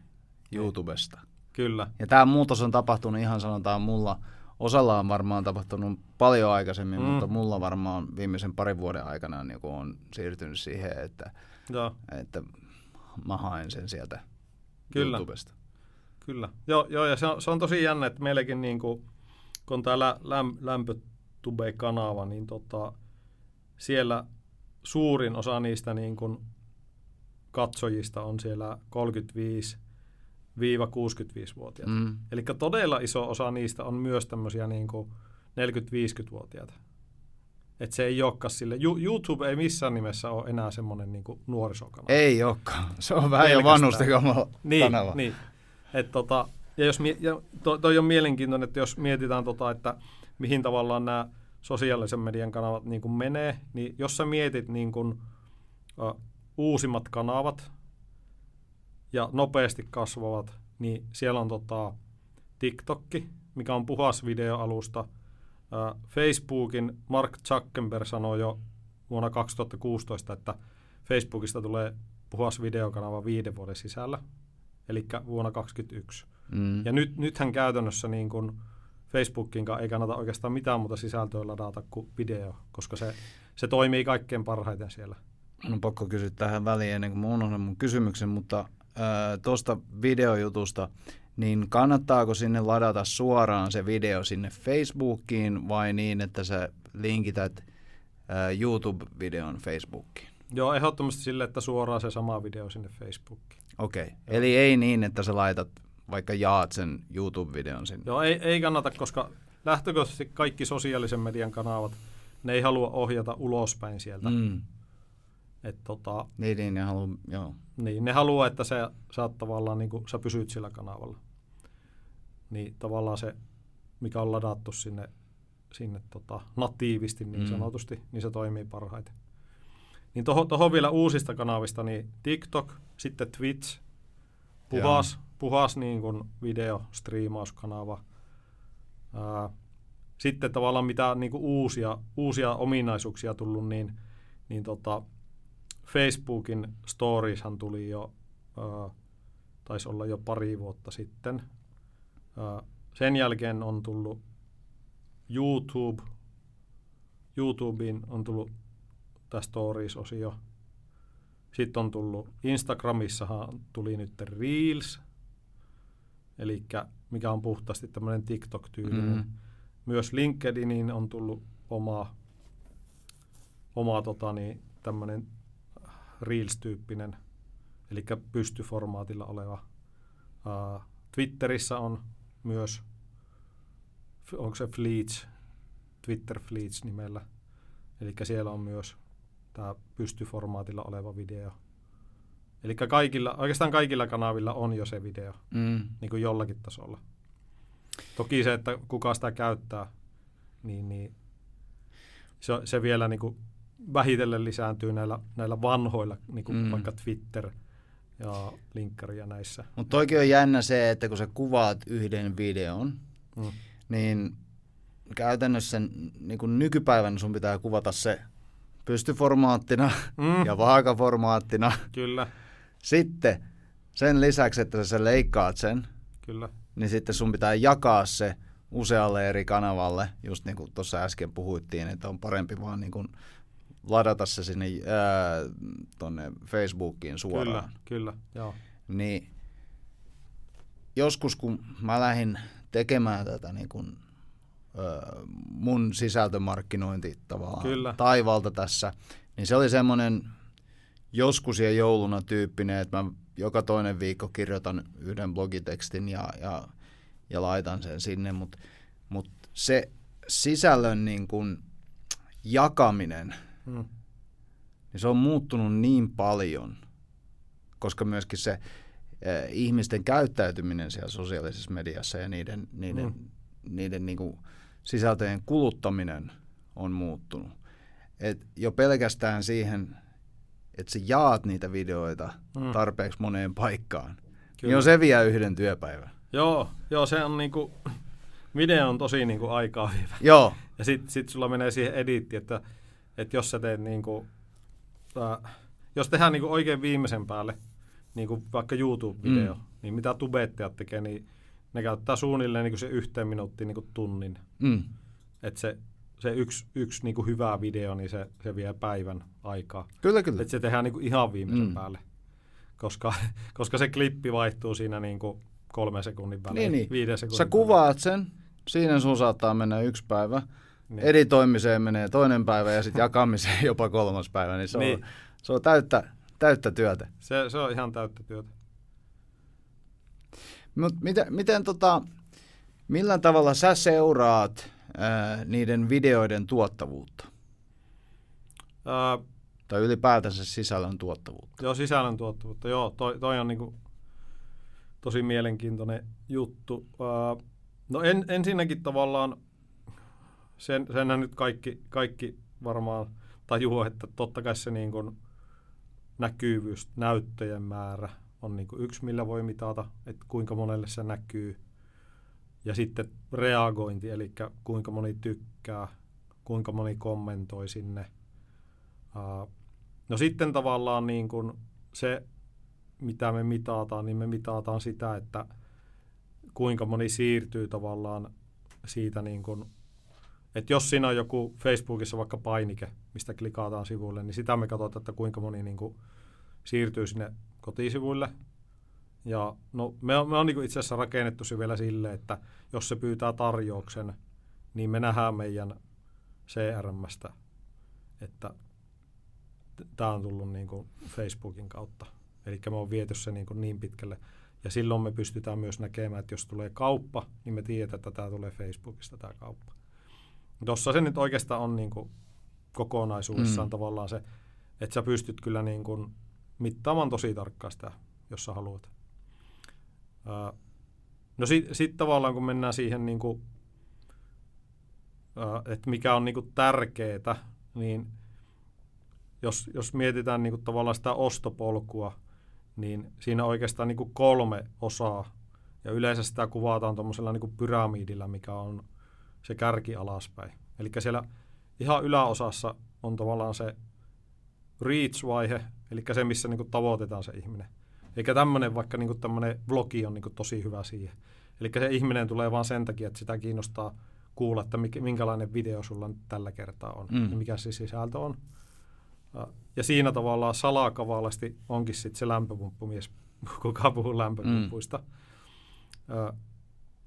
YouTubesta. Kyllä. Ja tämä muutos on tapahtunut ihan sanotaan mulla, osalla on varmaan tapahtunut paljon aikaisemmin, mm. mutta mulla varmaan viimeisen parin vuoden aikana niin on siirtynyt siihen, että, että mä haen sen sieltä kyllä. YouTubesta. Kyllä. Joo, joo ja se on, se on tosi jännä, että meilläkin niin kun, kun tämä lä, lämp, lämpötube-kanava, niin tota, siellä suurin osa niistä niin kuin katsojista on siellä kolmekymmentäviisi kuusikymmentäviisi-vuotiaita. Mm. Eli todella iso osa niistä on myös tämmöisiä niin kuin neljäkymmentä viisikymmentä-vuotiaita. Että se ei olekaan sille. YouTube ei missään nimessä ole enää semmoinen niin kuin nuorisokanava. Ei olekaan. Se on vähän jo vanhusten kanava. Niin, niin. Et tota, ja jos, ja to, toi on mielenkiintoinen, että jos mietitään, tota, että mihin tavallaan nämä sosiaalisen median kanavat niin kuin menee, niin jos sä mietit niin kuin, uh, uusimmat kanavat ja nopeasti kasvavat, niin siellä on tota, TikTok, mikä on puhas videoalusta. Facebookin Mark Zuckerberg sanoi jo vuonna kaksituhattakuusitoista, että Facebookista tulee puhas videokanava viiden vuoden sisällä, eli vuonna kaksituhattakaksikymmentäyksi. Mm. Ja nyt, nythän käytännössä niin kuin Facebookinkaan ei kannata oikeastaan mitään muuta sisältöä ladata kuin video, koska se, se toimii kaikkein parhaiten siellä. No pakko kysyä tähän väliin ennen kuin mä unohdan mun kysymyksen, mutta äh, tuosta videojutusta, niin kannattaako sinne ladata suoraan se video sinne Facebookiin vai niin, että sä linkität ää, YouTube-videon Facebookiin? Joo, ehdottomasti sille, että suoraan se sama video sinne Facebookiin. Okei, okay. Eli ei niin, että sä laitat, vaikka jaat sen YouTube-videon sinne. Joo, ei, ei kannata, koska lähtökohtaisesti kaikki sosiaalisen median kanavat, ne ei halua ohjata ulospäin sieltä. Mm. Et tota, niin, niin, ne haluaa, joo. Niin, ne haluaa, että sä, sä, tavallaan, niin kun, sä pysyt sillä kanavalla. Niin tavallaan se, mikä on ladattu sinne, sinne tota, natiivisti niin mm. sanotusti, niin se toimii parhaiten. Niin toho, toho vielä uusista kanavista, niin TikTok, sitten Twitch, puhas, puhas niin kun videostriimauskanava. Ää, sitten tavallaan mitä niin kun uusia, uusia ominaisuuksia tullut, niin, niin tota, Facebookin storieshan tuli jo, äh, taisi olla jo pari vuotta sitten. Äh, sen jälkeen on tullut YouTube. YouTubeen on tullut tämä stories-osio. Sitten on tullut, Instagramissahan tuli nyt Reels, eli mikä on puhtaasti tämmöinen TikTok-tyylinen. Mm. Myös LinkedIniin on tullut oma, oma tota, niin, tämmöinen Reels-tyyppinen, eli pystyformaatilla oleva. Uh, Twitterissä on myös, onko se Fleets, Twitter Fleets nimellä, eli siellä on myös tämä pystyformaatilla oleva video. Eli kaikilla, oikeastaan kaikilla kanavilla on jo se video, mm. niin kuin jollakin tasolla. Toki se, että kuka sitä käyttää, niin, niin se, se vielä niin kuin vähitellen lisääntyy näillä, näillä vanhoilla, niin kuin mm. vaikka Twitter ja linkkari ja näissä. Mutta toikin on jännä se, että kun sä kuvaat yhden videon, mm. niin käytännössä niin kuin nykypäivänä sun pitää kuvata se pystyformaattina mm. ja vaakaformaattina. Kyllä. Sitten sen lisäksi, että sä leikkaat sen, kyllä, niin sitten sun pitää jakaa se usealle eri kanavalle, just niin kuin tuossa äsken puhuttiin, että on parempi vaan niin kuin ladata se sinne ää, tonne Facebookiin suoraan. Kyllä, kyllä, joo. Niin joskus kun mä lähdin tekemään tätä niin kun, ää, mun sisältömarkkinointi tavallaan kyllä, taivalta tässä, niin se oli semmoinen joskus ja jouluna tyyppinen, että mä joka toinen viikko kirjoitan yhden blogitekstin ja, ja, ja laitan sen sinne, mutta mut se sisällön niin kun jakaminen, Hmm. niin se on muuttunut niin paljon, koska myöskin se eh, ihmisten käyttäytyminen siellä sosiaalisessa mediassa ja niiden, niiden, hmm. niiden niin kuin, sisältöjen kuluttaminen on muuttunut. Et jo pelkästään siihen, että sä jaat niitä videoita hmm. tarpeeksi moneen paikkaan, kyllä, niin on se vielä yhden työpäivän. Joo, joo, se on niinku, video on tosi niinku aikaa vievä. Joo. Ja sit, sit sulla menee siihen editti, että Että jos sä teet niinku, äh, jos tehdään niinku oikein viimeisen päälle, niinku vaikka YouTube-video, mm. niin mitä tubettajat tekee, niin ne käyttää suunnilleen niinku se yhteen minuuttiin niinku tunnin. Mm. Että se, se yksi yks niinku hyvä video, niin se, se vie päivän aikaa. Kyllä, kyllä. Että se tehdään niinku ihan viimeisen mm. päälle, koska, koska se klippi vaihtuu siinä niinku kolmen sekunnin välein, niin, viiden sekunnin sä kuvaat välein sen, siinä sun saattaa mennä yksi päivä. Niin. Editoimiseen menee toinen päivä ja sitten jakamiseen jopa kolmas päivä, niin se on, niin. Se on täyttä, täyttä työtä. Se, se on ihan täyttä työtä. Mut miten, miten tota, millä tavalla sä seuraat ää, niiden videoiden tuottavuutta? Öö, tai ylipäätänsä sisällön tuottavuutta. Joo, sisällön tuottavuutta. Joo, toi, toi on niinku tosi mielenkiintoinen juttu. Öö, no en, ensinnäkin tavallaan, sen, senhän nyt kaikki, kaikki varmaan tajuu, että totta kai se niinku näkyvyys, näyttöjen määrä on niinku yksi, millä voi mitata, että kuinka monelle se näkyy. Ja sitten reagointi, eli kuinka moni tykkää, kuinka moni kommentoi sinne. No sitten tavallaan niin kuin se, mitä me mitataan, niin me mitataan sitä, että kuinka moni siirtyy tavallaan siitä, niin kuin, että jos siinä on joku Facebookissa vaikka painike, mistä klikataan sivuille, niin sitä me katsotaan, että kuinka moni niin kuin siirtyy sinne kotisivuille. Ja no, me on, me on niinku itse asiassa rakennettu se vielä silleen, että jos se pyytää tarjouksen, niin me nähdään meidän C R M:stä, että tämä on tullut niinku Facebookin kautta. Eli me on viety se niinku niin pitkälle. Ja silloin me pystytään myös näkemään, että jos tulee kauppa, niin me tiedetään, että tämä tulee Facebookista tämä kauppa. Tuossa se nyt oikeastaan on niinku kokonaisuudessaan mm. tavallaan se, että sä pystyt kyllä niinku mittaamaan tosi tarkkaan sitä, jos sä haluat. No sitten sit tavallaan, kun mennään siihen, niin kuin, että mikä on niin kuin tärkeetä, niin jos, jos mietitään niin kuin tavallaan sitä ostopolkua, niin siinä on oikeastaan niin kuin kolme osaa. Ja yleensä sitä kuvataan tuollaisella niin kuin pyramidilla, mikä on se kärki alaspäin. Eli siellä ihan yläosassa on tavallaan se reach-vaihe, eli se, missä niin kuin tavoitetaan se ihminen. Eikä tämmöinen vaikka niinku tämmöinen vlogi on niinku tosi hyvä siihen. Eli se ihminen tulee vaan sen takia, että sitä kiinnostaa kuulla, että minkälainen video sulla nyt tällä kertaa on mm. ja mikä se sisältö on. Ja siinä tavallaan salakavalasti onkin sitten se lämpöpumppumies, kuka puhuu lämpöpumppuista. Mm.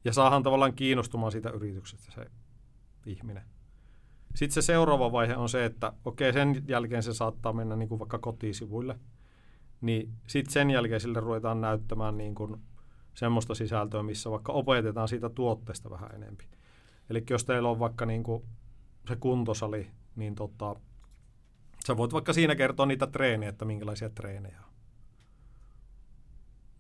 Ja saahan tavallaan kiinnostumaan siitä yrityksestä se ihminen. Sitten se seuraava vaihe on se, että okei, sen jälkeen se saattaa mennä niinku vaikka kotisivuille. Niin sitten sen jälkeen sille ruvetaan näyttämään niin kuin semmoista sisältöä, missä vaikka opetetaan siitä tuotteesta vähän enempi. Eli jos teillä on vaikka niin kuin se kuntosali, niin tota, sä voit vaikka siinä kertoa niitä treenejä, että minkälaisia treenejä on.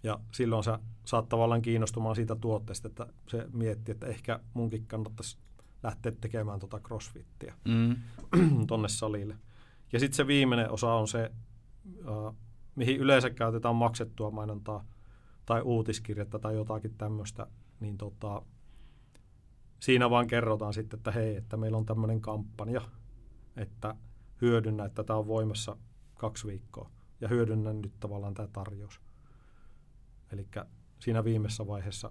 Ja silloin sä saat tavallaan kiinnostumaan siitä tuotteesta, että se miettii, että ehkä munkin kannattaisi lähteä tekemään tota crossfittiä mm. tonne salille. Ja sitten se viimeinen osa on se, uh, mihin yleensä käytetään maksettua mainontaa tai uutiskirjettä tai jotakin tämmöistä, niin tota, siinä vaan kerrotaan sitten, että hei, että meillä on tämmöinen kampanja, että hyödynnä, että tämä on voimassa kaksi viikkoa ja hyödynnä nyt tavallaan tämä tarjous. Eli siinä viimeisessä vaiheessa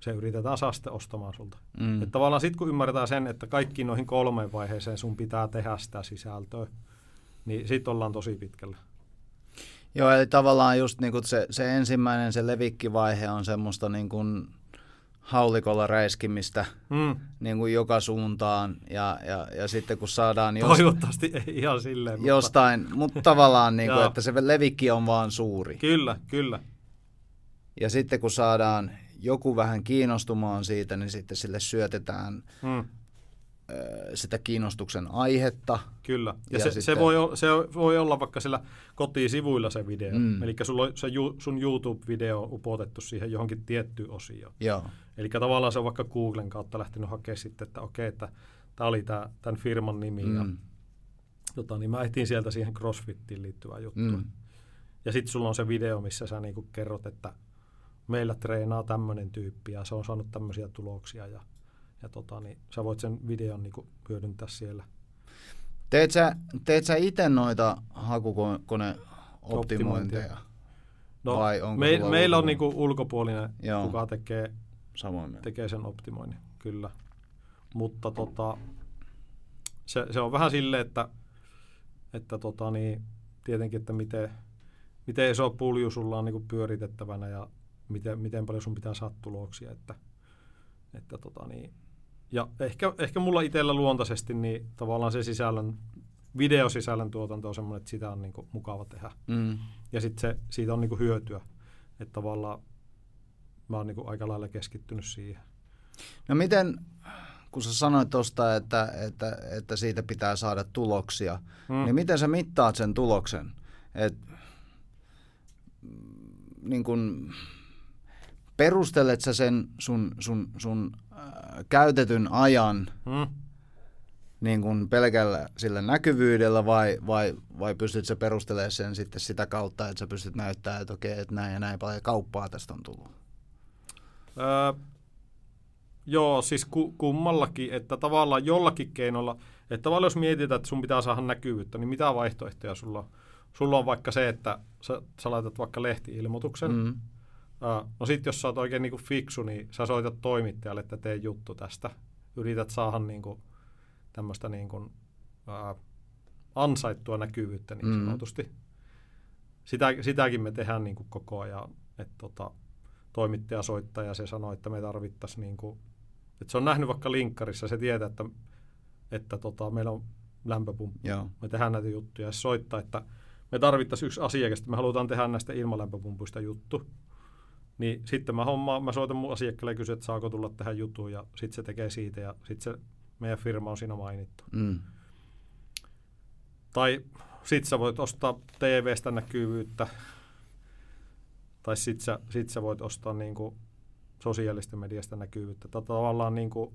se yritetään saa sitten ostamaan sulta. Mm. Että tavallaan sitten kun ymmärretään sen, että kaikkiin noihin kolmeen vaiheeseen sun pitää tehdä sitä sisältöä, niin sit ollaan tosi pitkällä. Joo, eli tavallaan just niinku se, se ensimmäinen, se levikkivaihe on semmoista niinku haulikolla räiskimistä mm. niinku joka suuntaan. Ja, ja, ja sitten kun saadaan just, toivottavasti ei ihan silleen, jostain, mutta, mutta tavallaan, niinku, että se levikki on vaan suuri. Kyllä, kyllä. Ja sitten kun saadaan joku vähän kiinnostumaan siitä, niin sitten sille syötetään mm. sitä kiinnostuksen aihetta. Kyllä. Ja, ja se, sitten... se, voi olla, se voi olla vaikka sillä kotisivuilla se video. Mm. Eli sulla on se ju, sun YouTube-video on upotettu siihen johonkin tiettyyn osioon. Eli tavallaan se on vaikka Googlen kautta lähtenyt hakemaan sitten, että okei, että tämä oli tää, tämän firman nimi. Mm. Ja, tota, niin mä ehtin sieltä siihen CrossFittiin liittyvää juttua. Mm. Ja sitten sulla on se video, missä sä niinku kerrot, että meillä treenaa tämmöinen tyyppi ja se on saanut tämmöisiä tuloksia ja Ja tota, niin sä voit sen videon niin kuin hyödyntää siellä. Teet sä, teet sä itse noita hakukoneoptimointeja? No, me, meillä on niin kuin ulkopuolinen, joo, kuka tekee, tekee sen optimoinnin, kyllä. Mutta tota, se, se on vähän silleen, että, että tota, niin, tietenkin, että miten, miten iso pulju sulla on niin kuin pyöritettävänä ja miten, miten paljon sun pitää saada tuloksia. Että, että tota, niin, ja ehkä, ehkä mulla itsellä luontaisesti niin tavallaan se sisällön, videosisällön tuotanto on semmoinen, että sitä on niinku mukava tehdä. Mm. Ja sitten siitä on niinku hyötyä. Että tavallaan mä oon niinku aika lailla keskittynyt siihen. No miten, kun sä sanoit tuosta, että, että, että siitä pitää saada tuloksia, mm. niin miten sä mittaat sen tuloksen? Et, niin kun, perustelet sä sen sun, sun, sun äh, käytetyn ajan mm. niin kun pelkällä sillä näkyvyydellä vai, vai, vai pystyt sä perustelemaan sen sitten sitä kautta, että sä pystyt näyttämään, että okei, että näin ja näin paljon kauppaa tästä on tullut? Öö, joo, siis ku, kummallakin, että tavallaan jollakin keinolla, että tavallaan jos mietitään, että sun pitää saada näkyvyyttä, niin mitä vaihtoehtoja sulla on? Sulla on vaikka se, että sä, sä laitat vaikka lehti-ilmoituksen. Mm. Uh, no sit jos sä oot oikein niinku fiksu, niin sä soitat toimittajalle, että tee juttu tästä. Yrität saada niinku tämmöistä niinku, uh, ansaittua näkyvyyttä niin mm. sanotusti. Sitä, sitäkin me tehdään niinku koko ajan, että tota, toimittaja soittaa ja se sanoo, että me tarvittaisiin niinku, että se on nähnyt vaikka linkkarissa, se tietää, että, että tota, meillä on lämpöpumppu. Joo. Me tehdään näitä juttuja ja se soittaa, että me tarvittaisiin yksi asiakas, että me halutaan tehdä näistä ilmalämpöpumpuista juttu. Niin sitten mä hommaan, mä soitan mun asiakkaalle ja kysyn, että saako tulla tähän jutuun ja sitten se tekee siitä ja sitten se meidän firma on siinä mainittu. Mm. Tai sitten sä voit ostaa T V:stä näkyvyyttä tai sitten sä, sit sä voit ostaa niinku sosiaalista mediasta näkyvyyttä. Tätä tavallaan niinku,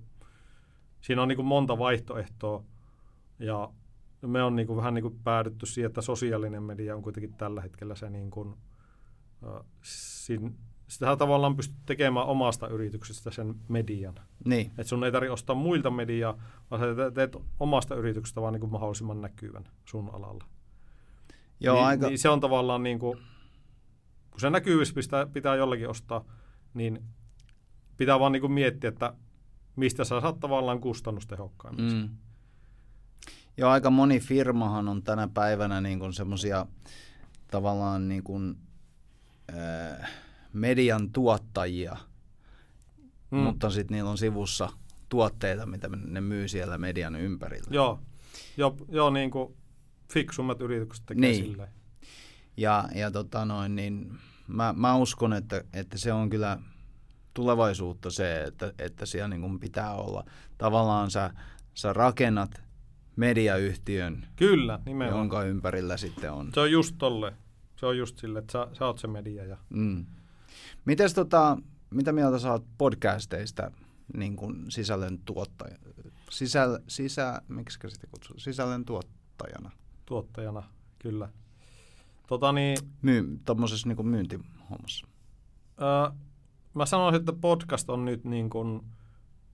siinä on niinku monta vaihtoehtoa ja me on niinku vähän niinku päädytty siihen, että sosiaalinen media on kuitenkin tällä hetkellä se niinku, äh, sin, sitä tavallaan pystyt tekemään omasta yrityksestä sen median. Niin. Että sun ei tarvitse ostaa muilta mediaa, vaan sä teet omasta yrityksestä vaan niinku mahdollisimman näkyvän sun alalla. Joo, niin, aika... niin se on tavallaan niin kuin, kun se näkyvyys pitää, pitää jollakin ostaa, niin pitää vaan niinku miettiä, että mistä sä saat tavallaan kustannustehokkaimmaksi. Mm. Joo, aika moni firmahan on tänä päivänä niinku semmoisia tavallaan niinku, äh, median tuottajia, mm. mutta sitten niillä on sivussa tuotteita, mitä ne myy siellä median ympärillä. Joo, joo, joo niin kuin fiksummat yritykset tekee niin. Silleen. Ja, ja tota noin, niin mä, mä uskon, että, että se on kyllä tulevaisuutta se, että, että siellä niin kuin pitää olla. Tavallaan sä, sä rakennat mediayhtiön, kyllä, nimenomaan. Jonka ympärillä sitten on. Se on just tolle. Se on just sille, että sä, sä oot se media. Ja... Mm. Mites tota, mitä mieltä sä oot podcasteista niin kuin sisällön tuottaja? Sisäl, sisä, miksikä sitä kutsuu? Sisällön tuottajana. Tuottajana, kyllä. Totani, Myy, tommosessa niin kuin myyntihommassa. Öö, mä sanoisin, että podcast on nyt niin kuin,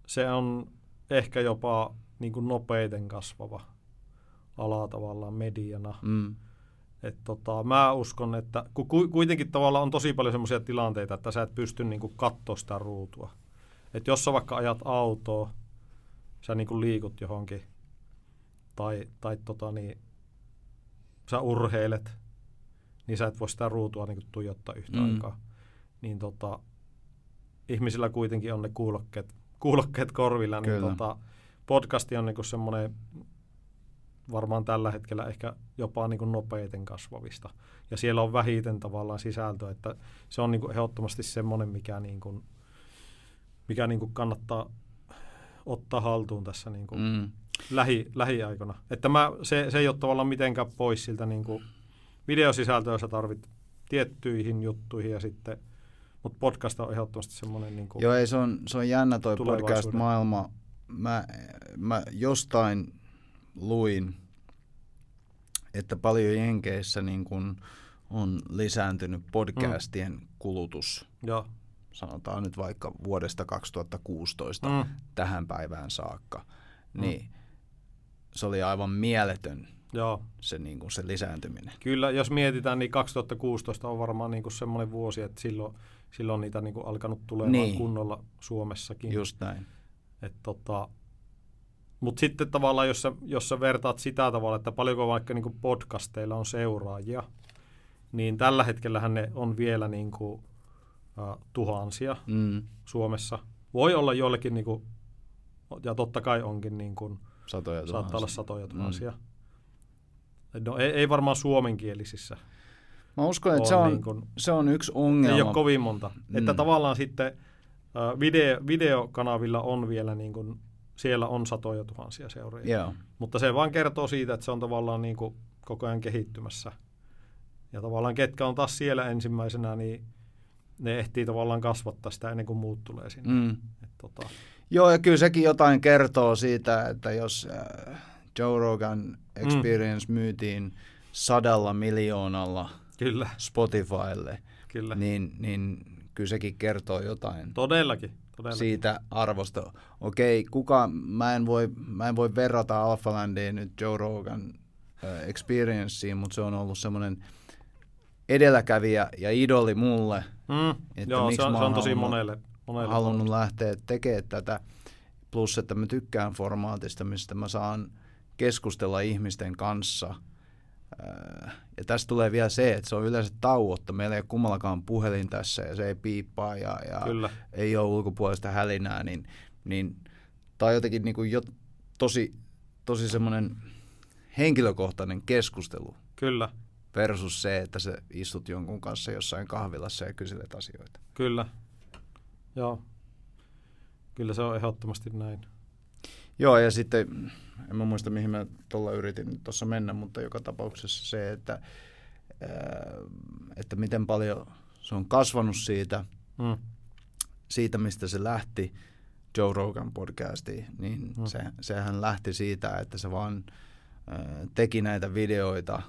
se on ehkä jopa niin kuin nopeiten kasvava ala tavallaan mediana. Mm. Et tota, mä uskon, että kun kuitenkin tavallaan on tosi paljon semmoisia tilanteita, että sä et pysty niinku katsoa sitä ruutua. Että jos sä vaikka ajat autoa, sä niinku liikut johonkin, tai, tai tota, niin, sä urheilet, niin sä et voi sitä ruutua niinku tuijottaa yhtä mm. aikaa. Niin tota, ihmisillä kuitenkin on ne kuulokkeet, kuulokkeet korvilla, niin tota, podcasti on niinku semmoinen... varmaan tällä hetkellä ehkä jopa niin kuin nopeiten kasvavista. Ja siellä on vähiten tavallaan sisältöä, että se on niin kuin ehdottomasti semmoinen, mikä, niin kuin, mikä niin kuin kannattaa ottaa haltuun tässä niin kuin mm. lähi, lähiaikona. Että mä, se, se ei ole tavallaan mitenkään pois siltä niin kuin videosisältöä, jos sä tarvit tiettyihin juttuihin ja sitten, mutta podcast on ehdottomasti semmoinen niin kuin. Joo, ei, se on, se on jännä toi podcast-maailma. Mä, mä jostain... luin, että paljon Jenkeissä niin kun on lisääntynyt podcastien mm. kulutus, ja. Sanotaan nyt vaikka vuodesta kaksituhattakuusitoista mm. tähän päivään saakka, niin mm. se oli aivan mieletön ja. Se, niin kun se lisääntyminen. Kyllä, jos mietitään, niin kaksituhattakuusitoista on varmaan niin kun semmoinen vuosi, että silloin, silloin niitä niin kun alkanut tulemaan niin. Kunnolla Suomessakin. Just näin. Että tota... Mutta sitten tavallaan, jos sä, jos sä vertaat sitä tavalla, että paljonko vaikka niinku podcasteilla on seuraajia, niin tällä hetkellähän ne on vielä niinku, uh, tuhansia mm. Suomessa. Voi olla joillekin, niinku, ja totta kai onkin, niinku, satoja saattaa olla satoja tuhansia. Mm. No, ei, ei varmaan suomenkielisissä. Mä uskon, että se on, niinku, se on yksi ongelma. Ei ole kovin monta. Mm. Että tavallaan sitten uh, video, videokanavilla on vielä... Niinku, siellä on satoja tuhansia seuraajia. Yeah. Mutta se vaan kertoo siitä, että se on tavallaan niin kuin koko ajan kehittymässä. Ja tavallaan ketkä on taas siellä ensimmäisenä, niin ne ehtii tavallaan kasvattaa sitä ennen kuin muut tulee sinne. Mm. Et tota. Joo, ja kyllä sekin jotain kertoo siitä, että jos äh, Joe Rogan Experience mm. myytiin sadalla miljoonalla kyllä. Spotifylle, kyllä. Niin, niin kyllä sekin kertoo jotain. Todellakin. Todellakin. Siitä arvosta. Okei, kuka, mä en voi, mä en voi verrata Alphalandiin nyt Joe Rogan äh, Experienceen, mutta se on ollut semmoinen edelläkävijä ja idoli mulle. Mm. Että joo, miksi se on, mä oon tosi halunnut, monelle, monelle halunnut lähteä tekemään tätä. Plus, että mä tykkään formaatista, mistä mä saan keskustella ihmisten kanssa. Ja tässä tulee vielä se, että se on yleensä tauotta. Meillä ei ole kummallakaan puhelin tässä ja se ei piippaa ja, ja ei ole ulkopuolista hälinää. Niin, niin, tämä on jotenkin niin kuin jo, tosi, tosi semmoinen henkilökohtainen keskustelu. Kyllä. Versus se, että sä istut jonkun kanssa jossain kahvilassa ja kyselet asioita. Kyllä. Joo. Kyllä se on ehdottomasti näin. Joo, ja sitten, en mä muista mihin mä tuolla yritin tuossa mennä, mutta joka tapauksessa se, että, että miten paljon se on kasvanut siitä, mm. siitä mistä se lähti Joe Rogan podcastiin, niin mm. se, sehän lähti siitä, että se vaan teki näitä videoita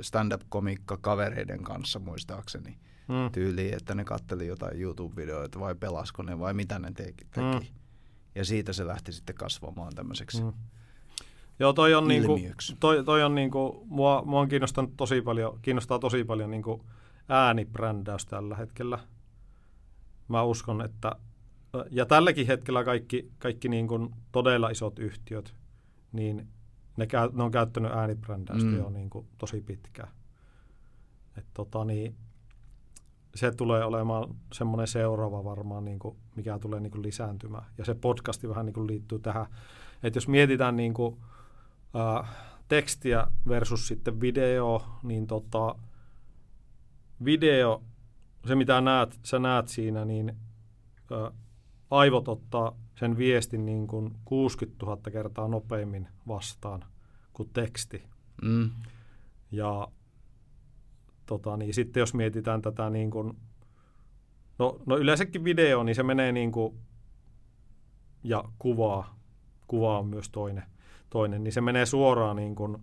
stand-up-komikka kavereiden kanssa muistaakseni mm. tyyliin, että ne katteli jotain YouTube-videoita vai pelasko ne vai mitä ne teki. teki. Mm. Ja siitä se lähti sitten kasvamaan tämmöiseksi mm. Joo, toi on niinku, toi, toi on niinku, mua, mua on kiinnostanut tosi paljon, kiinnostaa tosi paljon niinku äänibrändäys tällä hetkellä. Mä uskon, että, ja tälläkin hetkellä kaikki, kaikki niinku todella isot yhtiöt, niin Ne, käy, ne on käyttänyt äänibrändäystä mm. jo niin kuin tosi pitkään. Et tota, niin, se tulee olemaan semmoinen seuraava varmaan, niin kuin, mikä tulee niin kuin lisääntymään. Ja se podcasti vähän niin kuin liittyy tähän. Et jos mietitään niin kuin, ää, tekstiä versus sitten video, niin tota, video, se mitä näet, sä näet siinä, niin ää, aivot ottaa sen viestin niin kuin kuusikymmentätuhatta kertaa nopeammin vastaan kuin teksti. Mm. Ja tota, niin sitten jos mietitään tätä, niin kuin, no, no yleensäkin video, niin se menee niin kuin, ja kuvaa, kuvaa on myös toinen, toinen, niin se menee suoraan niin kuin,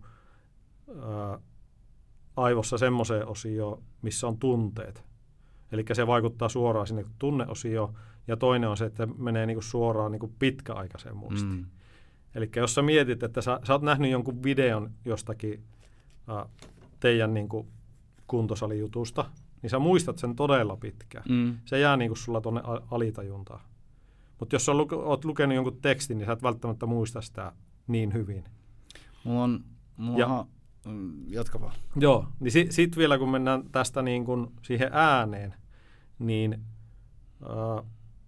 ää, aivossa semmoiseen osioon, missä on tunteet. Eli se vaikuttaa suoraan sinne tunneosioon. Ja toinen on se, että menee niinku suoraan niinku pitkäaikaiseen muistiin. Mm. Eli jos sä mietit, että sä, sä oot nähnyt jonkun videon jostakin ä, teidän niinku kuntosalijutusta, niin sä muistat sen todella pitkään. Mm. Se jää niinku sulla tuonne alitajuntaan. Mutta jos sä oot lukenut jonkun tekstin, niin sä et välttämättä muista sitä niin hyvin. Mulla on... Mulla ja, on jatka vaan. Joo, niin si, sit vielä kun mennään tästä niinku siihen ääneen, niin... Ä,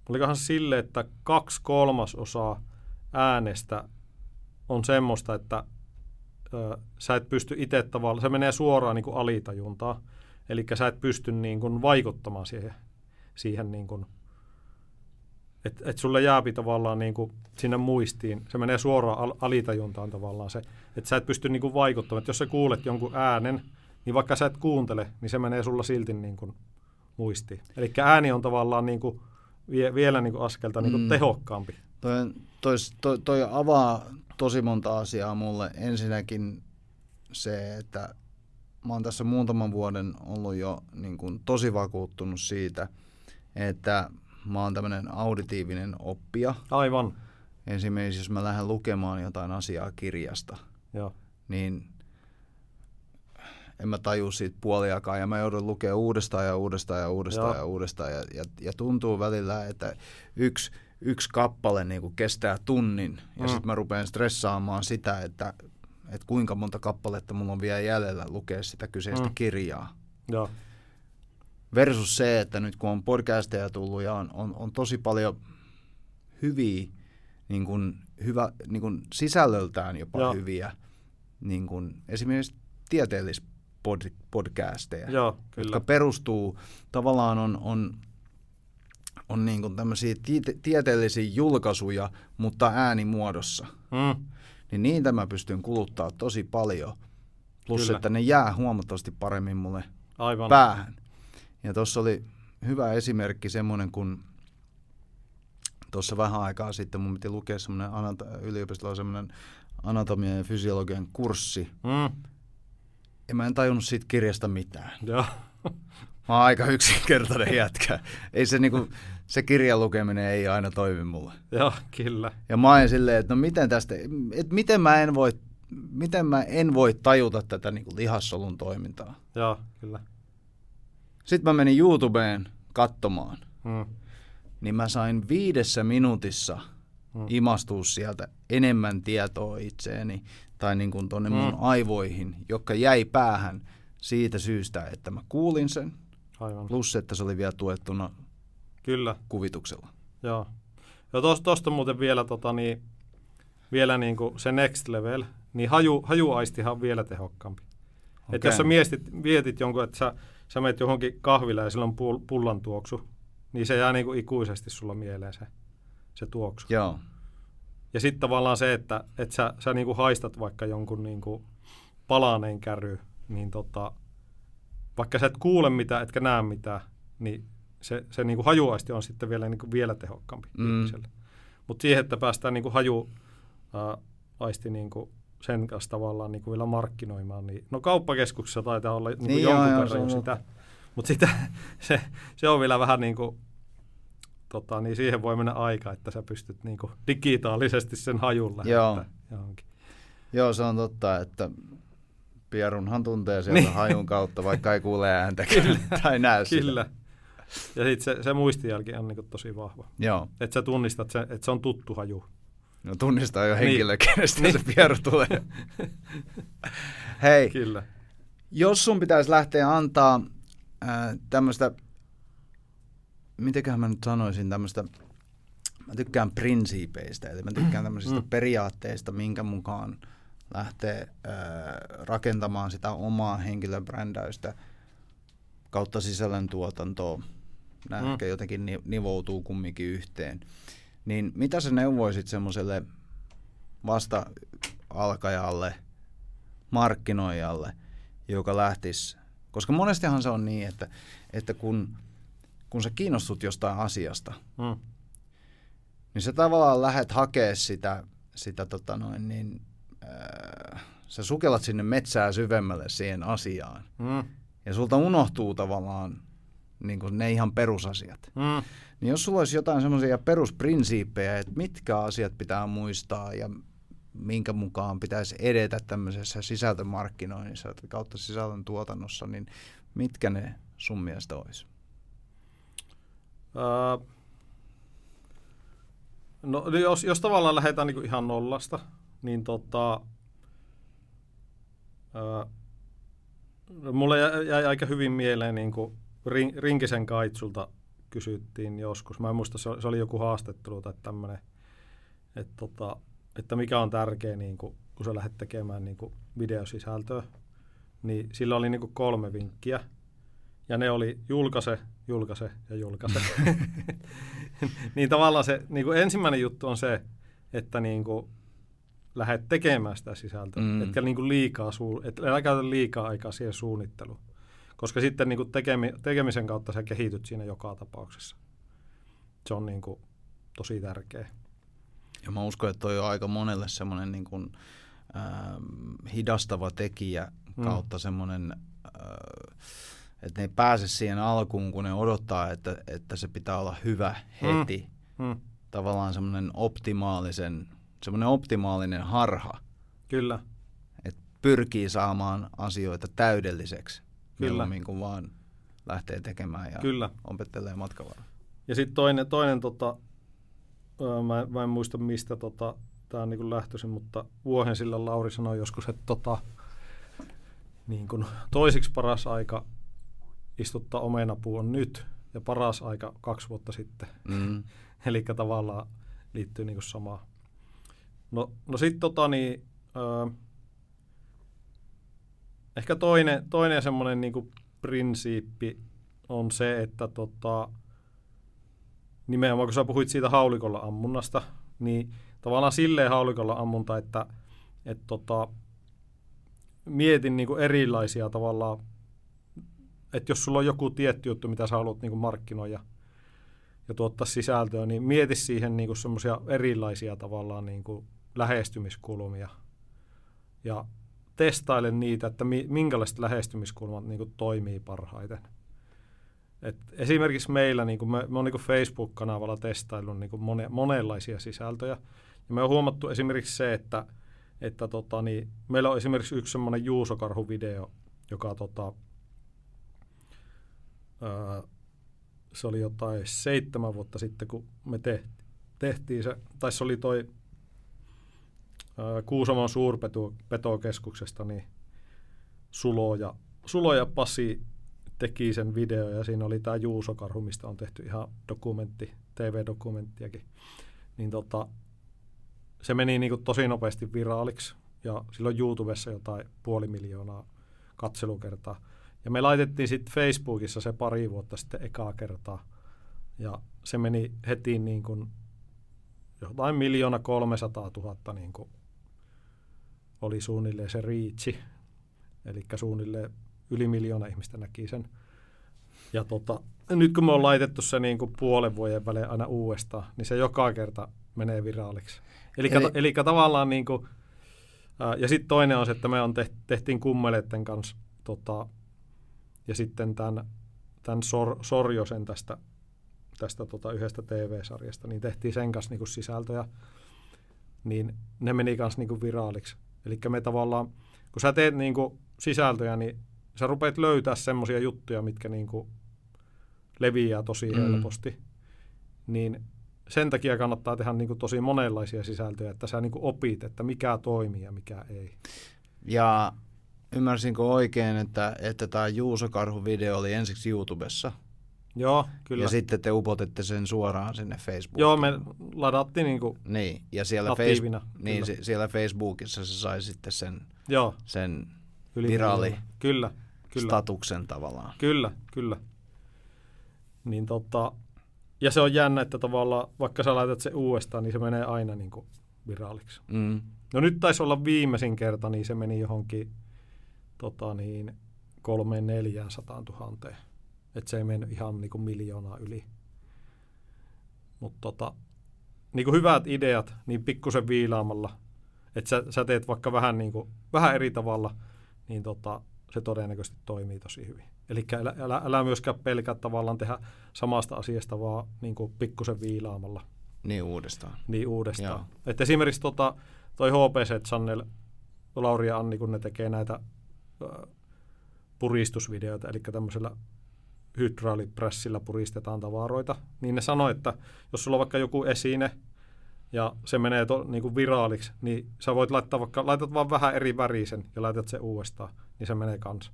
olikohan sille, että kaksi kolmasosaa äänestä on semmoista, että ö, sä et pysty itse tavallaan, se menee suoraan niin kuin alitajuntaan, eli sä et pysty niin kuin vaikuttamaan siihen, siihen niin kuin, että et sulle jääpi tavallaan niin kuin sinne muistiin, se menee suoraan al- alitajuntaan tavallaan se, että sä et pysty niin kuin vaikuttamaan, että jos sä kuulet jonkun äänen, niin vaikka sä et kuuntele, niin se menee sulla silti niin kuin muistiin. Eli ääni on tavallaan niin kuin Vie, vielä niin kuin askelta niin kuin mm. tehokkaampi. Toi, tois, toi, toi avaa tosi monta asiaa mulle. Ensinnäkin se, että mä oon tässä muutaman vuoden ollut jo niin kuin tosi vakuuttunut siitä, että mä oon tämmöinen auditiivinen oppija. Aivan. Esimerkiksi jos mä lähden lukemaan jotain asiaa kirjasta, joo, niin en mä taju siitä puoliakaan ja mä joudun lukemaan uudestaan ja uudestaan ja uudestaan Joo. ja uudestaan. Ja, ja, ja tuntuu välillä, että yksi, yksi kappale niin kuin kestää tunnin ja mm. sitten mä rupean stressaamaan sitä, että, että kuinka monta kappaletta mulla on vielä jäljellä lukea sitä kyseistä mm. kirjaa. Joo. Versus se, että nyt kun on podcasteja tullut ja on, on, on tosi paljon hyviä, niin kuin, hyvä, niin kuin sisällöltään jopa Joo. hyviä, niin kuin esimerkiksi tieteellis Pod, podcasteja, joo, jotka perustuu, tavallaan on, on on niin kuin tämmöisiä tiete- tieteellisiä julkaisuja, mutta äänimuodossa. Mm. Niin niitä mä pystyn kuluttaa tosi paljon. Plus, Kyllä. että ne jää huomattavasti paremmin mulle Aivan. päähän. Ja tuossa oli hyvä esimerkki semmoinen, kun tuossa vähän aikaa sitten mun piti lukea semmoinen anata- yliopistolla semmoinen anatomian ja fysiologian kurssi. Mm. Ja mä en tajunnut siitä kirjasta mitään. Joo. Mä oon aika yksinkertainen jätkä. Ei se, niinku, se kirjan lukeminen ei aina toimi mulle. Joo, kyllä. Ja mä oon silleen, että no miten tästä, että miten mä en voi, miten mä en voi tajuta tätä niinku lihassolun toimintaa. Joo, kyllä. Sitten mä menin YouTubeen katsomaan. Hmm. Niin mä sain viidessä minuutissa hmm. imastua sieltä enemmän tietoa itseeni tai niinku tonne hmm. mun aivoihin, jotka jäi päähän. Siitä syystä, että mä kuulin sen, Aivan. plus että se oli vielä tuettuna Kyllä. kuvituksella. Joo. Ja tuosta muuten vielä, tota, niin, vielä niin kuin se next level, niin haju, hajuaistihan on vielä tehokkaampi. Okay. Että jos sä miestit, vietit jonkun, että sä, sä menet johonkin kahvilaan ja sillä on pullan tuoksu, niin se jää niin kuin ikuisesti sulla mieleen se, se tuoksu. Joo. Ja sitten tavallaan se, että, että sä, sä niin kuin haistat vaikka jonkun niin kuin palaneen käryyn, niin tota, vaikka sä et kuule mitään, etkä näe mitään, niin se, se niinku hajuaisti on sitten vielä, niinku vielä tehokkaampi mm. ihmiselle. Mutta siihen, että päästään niinku hajuaisti niinku sen kanssa tavallaan niinku vielä markkinoimaan, niin no kauppakeskuksessa taitaa olla niinku niin, jonkun verran sitä, mutta sitä, se, se on vielä vähän niinku, tota, niin siihen voi mennä aika, että sä pystyt niinku digitaalisesti sen hajun lähettämään johonkin. Joo, se on totta, että Pierunhan tuntee sieltä niin. hajun kautta, vaikka ei kuule ääntäkään tai näe sitä. Kyllä. Ja sitten se, se muistijälki on niinku tosi vahva. Joo. Että sä tunnistat, sen, että se on tuttu haju. No tunnistaa jo henkilö, niin. kenestä niin. se pieru tulee. Hei, Kyllä. jos sun pitäisi lähteä antaa äh, tämmöistä, mitenköhän mä nyt sanoisin, tämmöistä, mä tykkään prinsiipeistä, eli mä tykkään tämmöisistä mm. periaatteista, minkä mukaan lähtee äh, rakentamaan sitä omaa henkilöbrändäystä kautta sisällöntuotantoa. Nämä mm. ehkä jotenkin ni- nivoutuu kumminkin yhteen. Niin mitä sä neuvoisit semmoiselle vasta-alkajalle, markkinoijalle, joka lähtisi? Koska monestihan se on niin, että, että kun, kun sä kiinnostut jostain asiasta, mm. niin sä tavallaan lähdet hakemaan sitä, sitä tota noin, niin sä sukellat sinne metsää syvemmälle siihen asiaan. Mm. Ja sulta unohtuu tavallaan niin kuin ne ihan perusasiat. Mm. Niin jos sulla olisi jotain semmoisia perusprinsiippejä, että mitkä asiat pitää muistaa ja minkä mukaan pitäisi edetä tämmöisessä sisältömarkkinoinnissa kautta sisällön tuotannossa, niin mitkä ne sun mielestä olisi? Öö, no, jos, jos tavallaan lähdetään niin kuin ihan nollasta, niin tota, ää, mulle jäi, jäi aika hyvin mieleen, niin kuin rin, Rinkisen Kaitsulta kysyttiin joskus, mä en muista, se oli, se oli joku haastattelu tai tämmöinen, että, tota, että mikä on tärkeä, niin kuin, kun sä lähdet tekemään niin kuin videosisältöä, niin sillä oli niin kuin kolme vinkkiä, ja ne oli julkaise, julkaise ja julkaise. Niin tavallaan se niin kuin ensimmäinen juttu on se, että niin kuin, lähdet tekemään sitä sisältöä, mm. etkä niinku liikaa suu, et älä käytä liikaa aikaa siihen suunnitteluun. Koska sitten niinku tekemi, tekemisen kautta sä kehityt siinä joka tapauksessa. Se on niinku tosi tärkeä. Ja mä uskon, että toi on aika monelle semmoinen niinku, äh, hidastava tekijä kautta mm. semmoinen, äh, että ne ei pääse siihen alkuun, kun ne odottaa, että, että se pitää olla hyvä heti. Mm. Mm. Tavallaan semmoinen optimaalisen semmoinen optimaalinen harha. Kyllä. Et pyrkii saamaan asioita täydelliseksi. Kyllä. Niin kuin vaan lähtee tekemään ja Kyllä. opettelee matkavaraa. Ja sitten toinen, toinen tota, mä, mä en muista mistä tota, tämä on niin kuin lähtöisin, mutta Vuohensilla Lauri sanoi joskus, että tota, niin kuin toiseksi paras aika istuttaa omenapuu on nyt ja paras aika kaksi vuotta sitten. Mm. Eli tavallaan liittyy niin kuin samaan. No, no sitten tota, niin, öö, ehkä toinen, toinen semmoinen niinku prinsiippi on se, että tota, nimenomaan kun sä puhuit siitä haulikolla ammunnasta, niin tavallaan silleen haulikolla ammunta, että et tota, mietin niinku erilaisia tavallaan, että jos sulla on joku tietty juttu, mitä sä haluat niinku markkinoida ja tuottaa sisältöä, niin mieti siihen niinku semmoisia erilaisia tavallaan niinku lähestymiskulmia ja testaile niitä, että minkälaiset lähestymiskulmat niinku toimii parhaiten. Et esimerkiksi meillä, niinku me, me on niinku Facebook-kanavalla testaillut niinku mone, monenlaisia sisältöjä. Ja me on huomattu esimerkiksi se, että, että tota, niin, meillä on esimerkiksi yksi semmoinen Juusokarhu-video, joka tota, öö, se oli jotain seitsemän vuotta sitten, kun me te, tehtiin se, tai se oli toi öö, Kuusamon suurpetokeskuksesta, niin Sulo ja, Sulo ja Pasi teki sen video ja siinä oli tämä Juusokarhu, mistä on tehty ihan dokumentti, T V-dokumenttiakin. Niin tota, se meni niinku tosi nopeasti viraaliksi ja silloin YouTubessa jotain puoli miljoonaa katselukertaa. Ja me laitettiin sitten Facebookissa se pari vuotta sitten ekaa kertaa ja se meni heti niin kuin jotain miljoona kolmesataa tuhatta niin kuin oli suunnilleen se reachi, eli suunnilleen yli miljoona ihmistä näki sen. Ja tota, nyt kun me on laitettu se niin kuin puolen vuoden välein aina uudestaan, niin se joka kerta menee viraaliksi. Elikkä, eli elikkä tavallaan niin kuin, ää, ja sitten toinen on se, että me on tehti, tehtiin kummeleiden kanssa tota, ja sitten tämän, tämän sor, Sorjosen tästä, tästä tota, yhdestä T V-sarjasta, niin tehtiin sen kanssa niin kuin sisältöjä, niin ne meni kanssa niin kuin viraaliksi. Elikkä me tavallaan, kun sä teet niin kuin sisältöjä, niin sä rupeat löytää semmoisia juttuja, mitkä niinku leviää tosi mm. helposti, niin sen takia kannattaa tehdä niinku tosi monenlaisia sisältöjä, että sä niinku opit, että mikä toimii ja mikä ei. Ja ymmärsinkö oikein, että että tämä Juusokarhu-video oli ensiksi YouTubessa? Joo, kyllä. Ja sitten te upotette sen suoraan sinne Facebookiin. Joo, me ladattiin niinku niin, ja siellä, face- niin, si- siellä Facebookissa se sai sitten sen, joo. sen viraali. Kyllä. Kyllä. Statuksen tavallaan. Kyllä, kyllä. Niin tota, ja se on jännä, että tavallaan vaikka sä laitat se uudestaan, niin se menee aina niin kuin viraaliksi. Mm. No nyt taisi olla viimeisin kerta, niin se meni johonkin tota niin, kolmeen neljään sataan tuhanteen. Että se ei mennyt ihan niin kuin miljoonaa yli. Mutta tota, niin kuin hyvät ideat, niin pikkusen viilaamalla. Että sä, sä teet vaikka vähän, niin kuin, vähän eri tavalla, niin tota, se todennäköisesti toimii tosi hyvin. Eli älä, älä, älä myöskään pelkää tavallaan tehdä samasta asiasta, vaan niin kuin pikkusen viilaamalla. Niin uudestaan. Niin uudestaan. Et esimerkiksi tota, toi H B C Channel, Lauri ja Anni, kun ne tekee näitä äh, puristusvideoita, eli tämmöisellä hydraulipressillä puristetaan tavaroita, niin ne sanoi, että jos sulla on vaikka joku esine, ja se menee to, niin kuin viraaliksi, niin sä voit laittaa vaikka, laitat vaan vähän eri värisen ja laitat sen uudestaan, niin se menee kans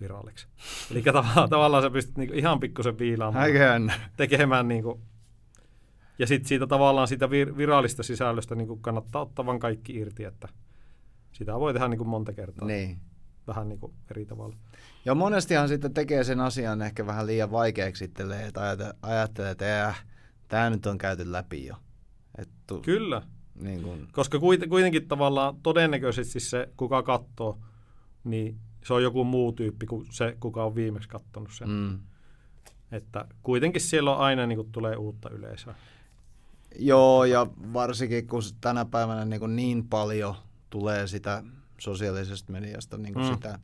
viraaliksi. Eli tavallaan, tavallaan sä pystyt niin kuin ihan pikkusen viilaamaan, tekemään niin kuin, ja sitten siitä tavallaan siitä vir, virallista sisällöstä niin kuin kannattaa ottaa vaan kaikki irti, että sitä voi tehdä niin kuin monta kertaa. Niin. Vähän niin kuin eri tavalla. Ja monestihan sitten tekee sen asian ehkä vähän liian vaikeaksi itselleen, että ajattelee, että äh, tää nyt on käyty läpi jo. Tu- Kyllä, niin kun. Koska kuitenkin tavallaan todennäköisesti se, kuka katsoo, niin se on joku muu tyyppi kuin se, kuka on viimeksi katsonut sen. Mm. Että kuitenkin siellä on aina, niin kun tulee uutta yleisöä. Joo, ja varsinkin kun tänä päivänä niin, niin paljon tulee sitä sosiaalisesta mediasta, niin mm. sitä,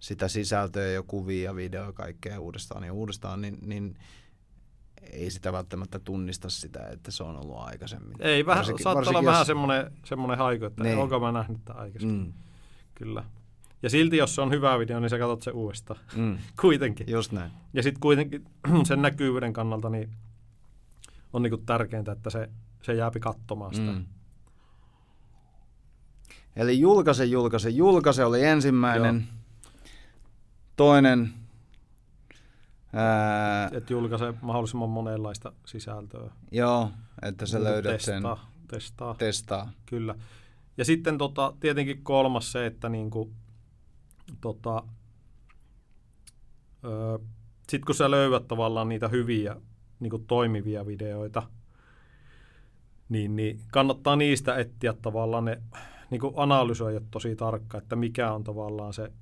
sitä sisältöä ja kuvia, videoja, kaikkea uudestaan ja uudestaan, niin, niin ei sitä välttämättä tunnista sitä, että se on ollut aikaisemmin. Ei, vähän, saattaa olla jos... vähän semmoinen, semmoinen haiku, että niin. Onko mä nähnyt tämän aikaisemmin. Mm. Kyllä. Ja silti, jos se on hyvä video, niin sä katsot se uudestaan. Mm. Kuitenkin. Just näin. Ja sitten kuitenkin sen näkyvyyden kannalta niin on niinku tärkeintä, että se, se jääpi katsomaan sitä. Mm. Eli julkaise, julkaise, julkaise oli ensimmäinen. Joo. Toinen... Että julkaise mahdollisimman monenlaista sisältöä. Joo, että sä löydät testaa, sen. Testaa. Testaa. Kyllä. Ja sitten tota, tietenkin kolmas se, että niinku, tota, sitten kun sä löydät tavallaan niitä hyviä niin kuin toimivia videoita, niin, niin kannattaa niistä etsiä tavallaan ne niin kuin analysoida tosi tarkka, että mikä on tavallaan se.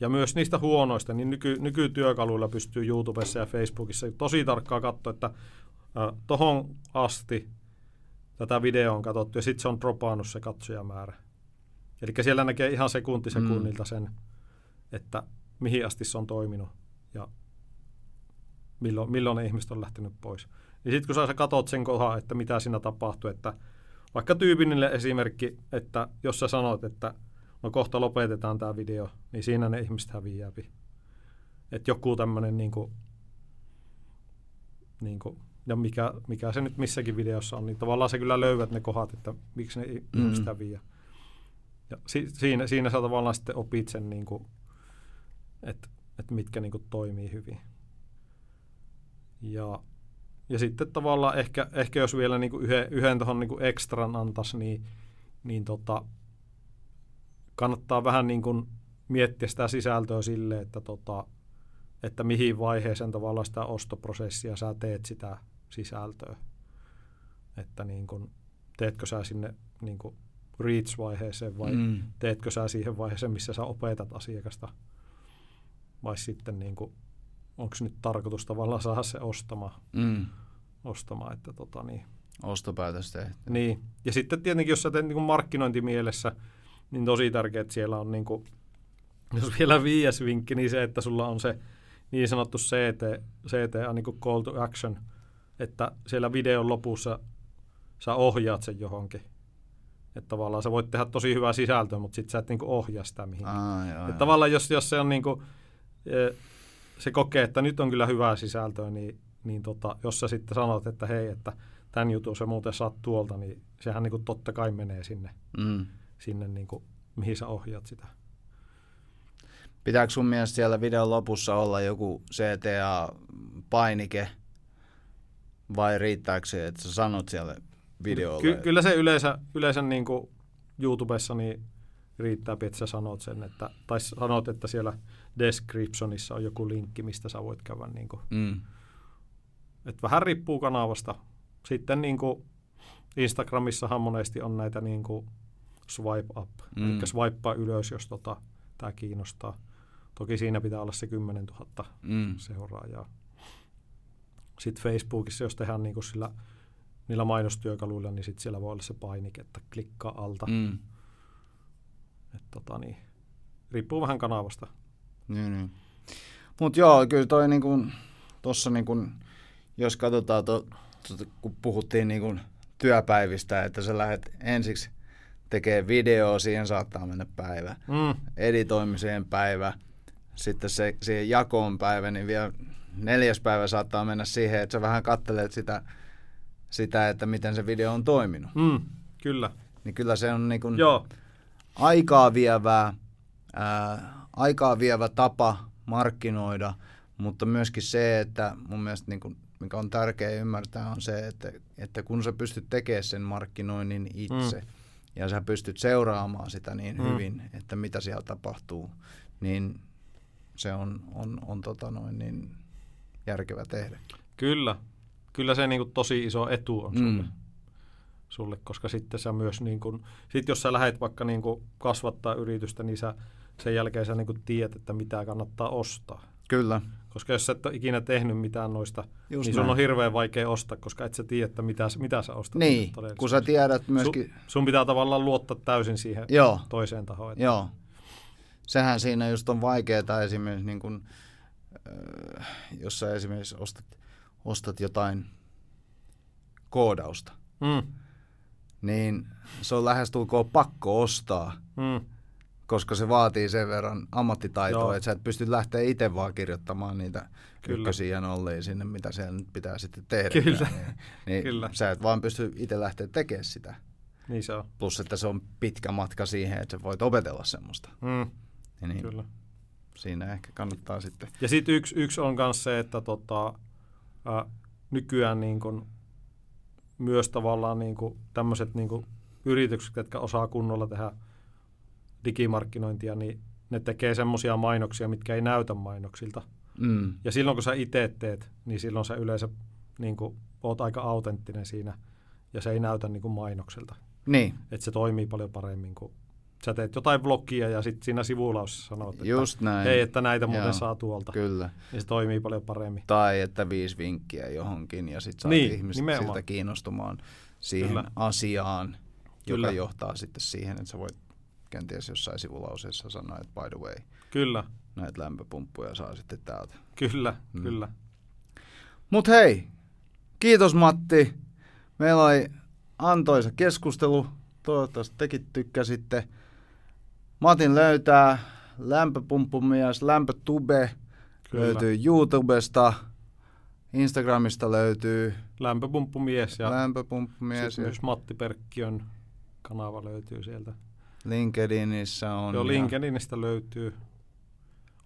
Ja myös niistä huonoista, niin nyky, nykytyökaluilla pystyy YouTubessa ja Facebookissa tosi tarkkaan katsoa, että äh, tohon asti tätä videoa on katsottu ja sitten se on dropannut se katsojamäärä. Eli siellä näkee ihan sekunti sekunnilta mm. sen, että mihin asti se on toiminut ja milloin, milloin ne ihmiset on lähtenyt pois. Ja sitten kun sä, sä katot sen kohan, että mitä siinä tapahtuu, että vaikka tyypillinen esimerkki, että jos sä sanot, että no kohta lopetetaan tämä video, niin siinä ne ihmiset häviää. Että joku tämmöinen, niinku, niinku, ja mikä, mikä se nyt missäkin videossa on, niin tavallaan se kyllä löydät ne kohdat, että miksi ne mm. ihmiset häviää. Ja si, siinä, siinä sä tavallaan sitten opit sen, niinku, että et mitkä niinku toimii hyvin. Ja, ja sitten tavallaan ehkä, ehkä jos vielä niinku yhden, yhden tuohon niinku ekstran antaisi, niin, niin tota... kannattaa vähän niin kuin miettiä sitä sisältöä sille, että, tota, että mihin vaiheeseen tavallaan sitä ostoprosessia sä teet sitä sisältöä. Että niin kuin, teetkö sä sinne niin kuin reach-vaiheeseen vai mm. teetkö sä siihen vaiheeseen, missä sä opetat asiakasta. Vai sitten niin kuin, onko nyt tarkoitus tavallaan saada se ostama, mm. ostama että tota niin. Ostopäätös tehdään. Niin. Ja sitten tietenkin, jos sä teet niin kuin markkinointimielessä, niin tosi tärkeää, että siellä on, niin kuin, jos vielä viides vinkki, niin se, että sulla on se niin sanottu C T A, niin kuin call to action, että siellä videon lopussa sä ohjaat sen johonkin. Että tavallaan sä voit tehdä tosi hyvää sisältöä, mutta sit sä et niin kuin ohjaa sitä mihinkään. Ai, ai, että tavallaan jos, jos se on niin kuin, se kokee, että nyt on kyllä hyvää sisältöä, niin, niin tota, jos sä sitten sanot, että hei, että tämän jutun sä muuten saat tuolta, niin sehän niin kuin totta kai menee sinne. Mm. sinne niin kuin, mihin sä ohjaat sitä. Pitääkö sun mielestä siellä videon lopussa olla joku C T A-painike vai riittääkö se, että sä sanot siellä videolla? Ky- kyllä se yleensä, yleensä niin kuin YouTubessa niin riittää, että sä sanot sen, että, tai sanot, että siellä descriptionissa on joku linkki, mistä sä voit käydä. Niin kuin. Mm. Et vähän riippuu kanavasta. Sitten niin kuin Instagramissahan monesti on näitä niin kuin swipe up, mm. eli swipea ylös, jos tota, tämä kiinnostaa. Toki siinä pitää olla se kymmenentuhatta mm. seuraajaa. Sitten Facebookissa, jos tehdään niinku sillä, niillä mainostyökaluilla, niin sit siellä voi olla se painike, että klikkaa alta. Mm. Et, tota, niin. Riippuu vähän kanavasta. Niin, niin. Mutta joo, kyllä toi niinku, tossa niinku, jos katsotaan, to, to, kun puhuttiin niinku työpäivistä, että sä lähdet ensiksi tekee videoa, siihen saattaa mennä päivä. Mm. Editoimiseen päivä, sitten se, siihen jakoon päivä, niin vielä neljäs päivä saattaa mennä siihen, että sä vähän katselet sitä, sitä että miten se video on toiminut. Mm, kyllä. Niin kyllä se on niin kuin aikaa vievää, ää, aikaa vievä tapa markkinoida, mutta myöskin se, että mun mielestä niin kuin, mikä on tärkeää ymmärtää, on se, että, että kun sä pystyt tekemään sen markkinoinnin itse, mm. ja sä pystyt seuraamaan sitä niin hyvin, mm. että mitä siellä tapahtuu, niin se on, on, on tota noin niin järkevä tehdä. Kyllä. Kyllä se niinku tosi iso etu on mm. sulle. sulle, koska sitten sä myös, niinku, sit jos sä lähdet vaikka niinku kasvattaa yritystä, niin sä, sen jälkeen sä niinku tiedät, että mitä kannattaa ostaa. Kyllä. Koska jos sä et ole ikinä tehnyt mitään noista, just niin sun näin. On hirveän vaikea ostaa, koska et sä tiedä, että mitä, mitä sä ostat. Niin, kun sä tiedät myöskin. Sun, sun pitää tavallaan luottaa täysin siihen joo. toiseen tahoon. Että joo. Sehän siinä just on vaikeaa esimerkiksi, niin kun, äh, jos sä esimerkiksi ostat, ostat jotain koodausta, mm. niin se on lähestulkoon pakko ostaa. Mm. Koska se vaatii sen verran ammattitaitoa, joo. että sä et pysty lähteä itse vaan kirjoittamaan niitä kyllä. ykkösiä ja nollia sinne, mitä siellä nyt pitää sitten tehdä. Kyllä. Niin, niin kyllä. Sä et vaan pysty itse lähteä tekemään sitä. Niin se on. Plus, että se on pitkä matka siihen, että sä voit opetella semmoista. Mm. Niin, kyllä. Siinä ehkä kannattaa sitten. Ja sitten yksi, yksi on myös se, että tota, äh, nykyään niin kun, myös tavallaan niin kun, tämmöiset niin kun, yritykset, jotka osaa kunnolla tehdä digimarkkinointia, niin ne tekee semmoisia mainoksia, mitkä ei näytä mainoksilta. Mm. Ja silloin, kun sä itse teet, niin silloin sä yleensä niin kuin, oot aika autenttinen siinä ja se ei näytä niin kuin mainokselta. Niin. Että se toimii paljon paremmin kuin sä teet jotain vlogia ja sitten siinä sivulaussa sanot, että just näin. Hei, että näitä muuten joo, saa tuolta. Kyllä. Ja se toimii paljon paremmin. Tai että viisi vinkkiä johonkin ja sitten saat niin, ihmiset nimenomaan siltä kiinnostumaan siihen kyllä asiaan, kyllä, joka johtaa sitten siihen, että sä voit kenties jossain sivulauseessa sanoa, että by the way, kyllä, näitä lämpöpumppuja saa sitten täältä. Kyllä, mm. kyllä. Mut hei, kiitos Matti. Meillä oli antoisa keskustelu. Toivottavasti tekin tykkäsitte. Matin löytää lämpöpumppumies, lämpötube. Kyllä. Löytyy YouTubesta, Instagramista löytyy lämpöpumppumies ja lämpöpumppumies. Ja myös Matti Perkkiön kanava löytyy sieltä. LinkedInissä on. Joo, LinkedInistä ja löytyy.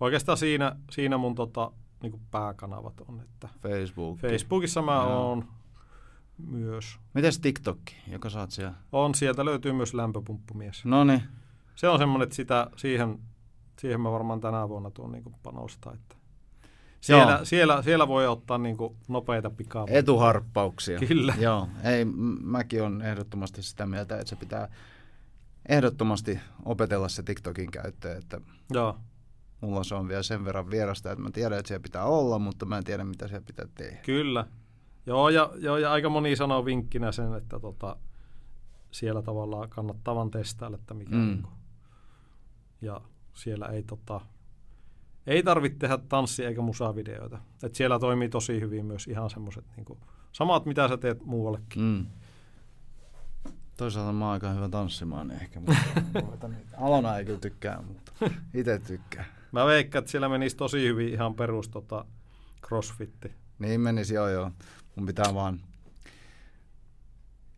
Oikeastaan siinä, siinä mun tota, niinku pääkanavat on. Että Facebook. Facebookissa mä oon myös. Mites TikTok, joka saat siellä? On, sieltä löytyy myös lämpöpumppumies. No niin. Se on semmoinen, että sitä, siihen, siihen mä varmaan tänä vuonna tuon niinku panosta. Että siellä, siellä, siellä voi ottaa niinku nopeita pikaa. Etuharppauksia. Kyllä. Joo, ei, mäkin on ehdottomasti sitä mieltä, että se pitää ehdottomasti opetella se TikTokin käyttö, että joo, mulla se on vielä sen verran vierasta, että mä tiedän, että siellä pitää olla, mutta mä en tiedä, mitä siellä pitää tehdä. Kyllä. Joo, ja, joo, ja aika moni sanoo vinkkinä sen, että tota, siellä tavallaan kannattaa vaan testailla, että mikä mm. on. Ja siellä ei, tota, ei tarvitse tehdä tanssia eikä musavideoita. Et siellä toimii tosi hyvin myös ihan semmoiset niinku, samat, mitä sä teet muuallekin. Mm. Toisaalta mä oon aika hyvä tanssimaan ehkä, mutta Alona ei kyllä tykkää, mutta itse tykkää. Mä veikkaan, että siellä menisi tosi hyvin ihan perus tota, crossfitti. Niin menisi, joo joo. Mun pitää vaan,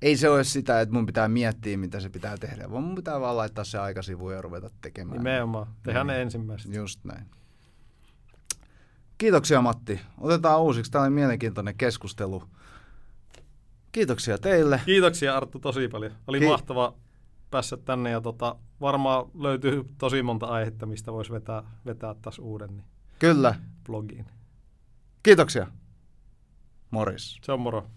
ei se ole sitä, että mun pitää miettiä, mitä se pitää tehdä, vaan mun pitää vaan laittaa se aikasivuun ja ruveta tekemään. Nimenomaan. Tehdään ne ensimmäiset. Just näin. Kiitoksia Matti. Otetaan uusiksi. Tämä oli mielenkiintoinen keskustelu. Kiitoksia teille. Kiitoksia Arttu tosi paljon. Oli Ki- mahtava päässä tänne ja tota, varmaan löytyy tosi monta aihetta, mistä voisi vetää, vetää taas uuden niin. Kyllä. Blogiin. Kiitoksia. Morjes. Se on moro.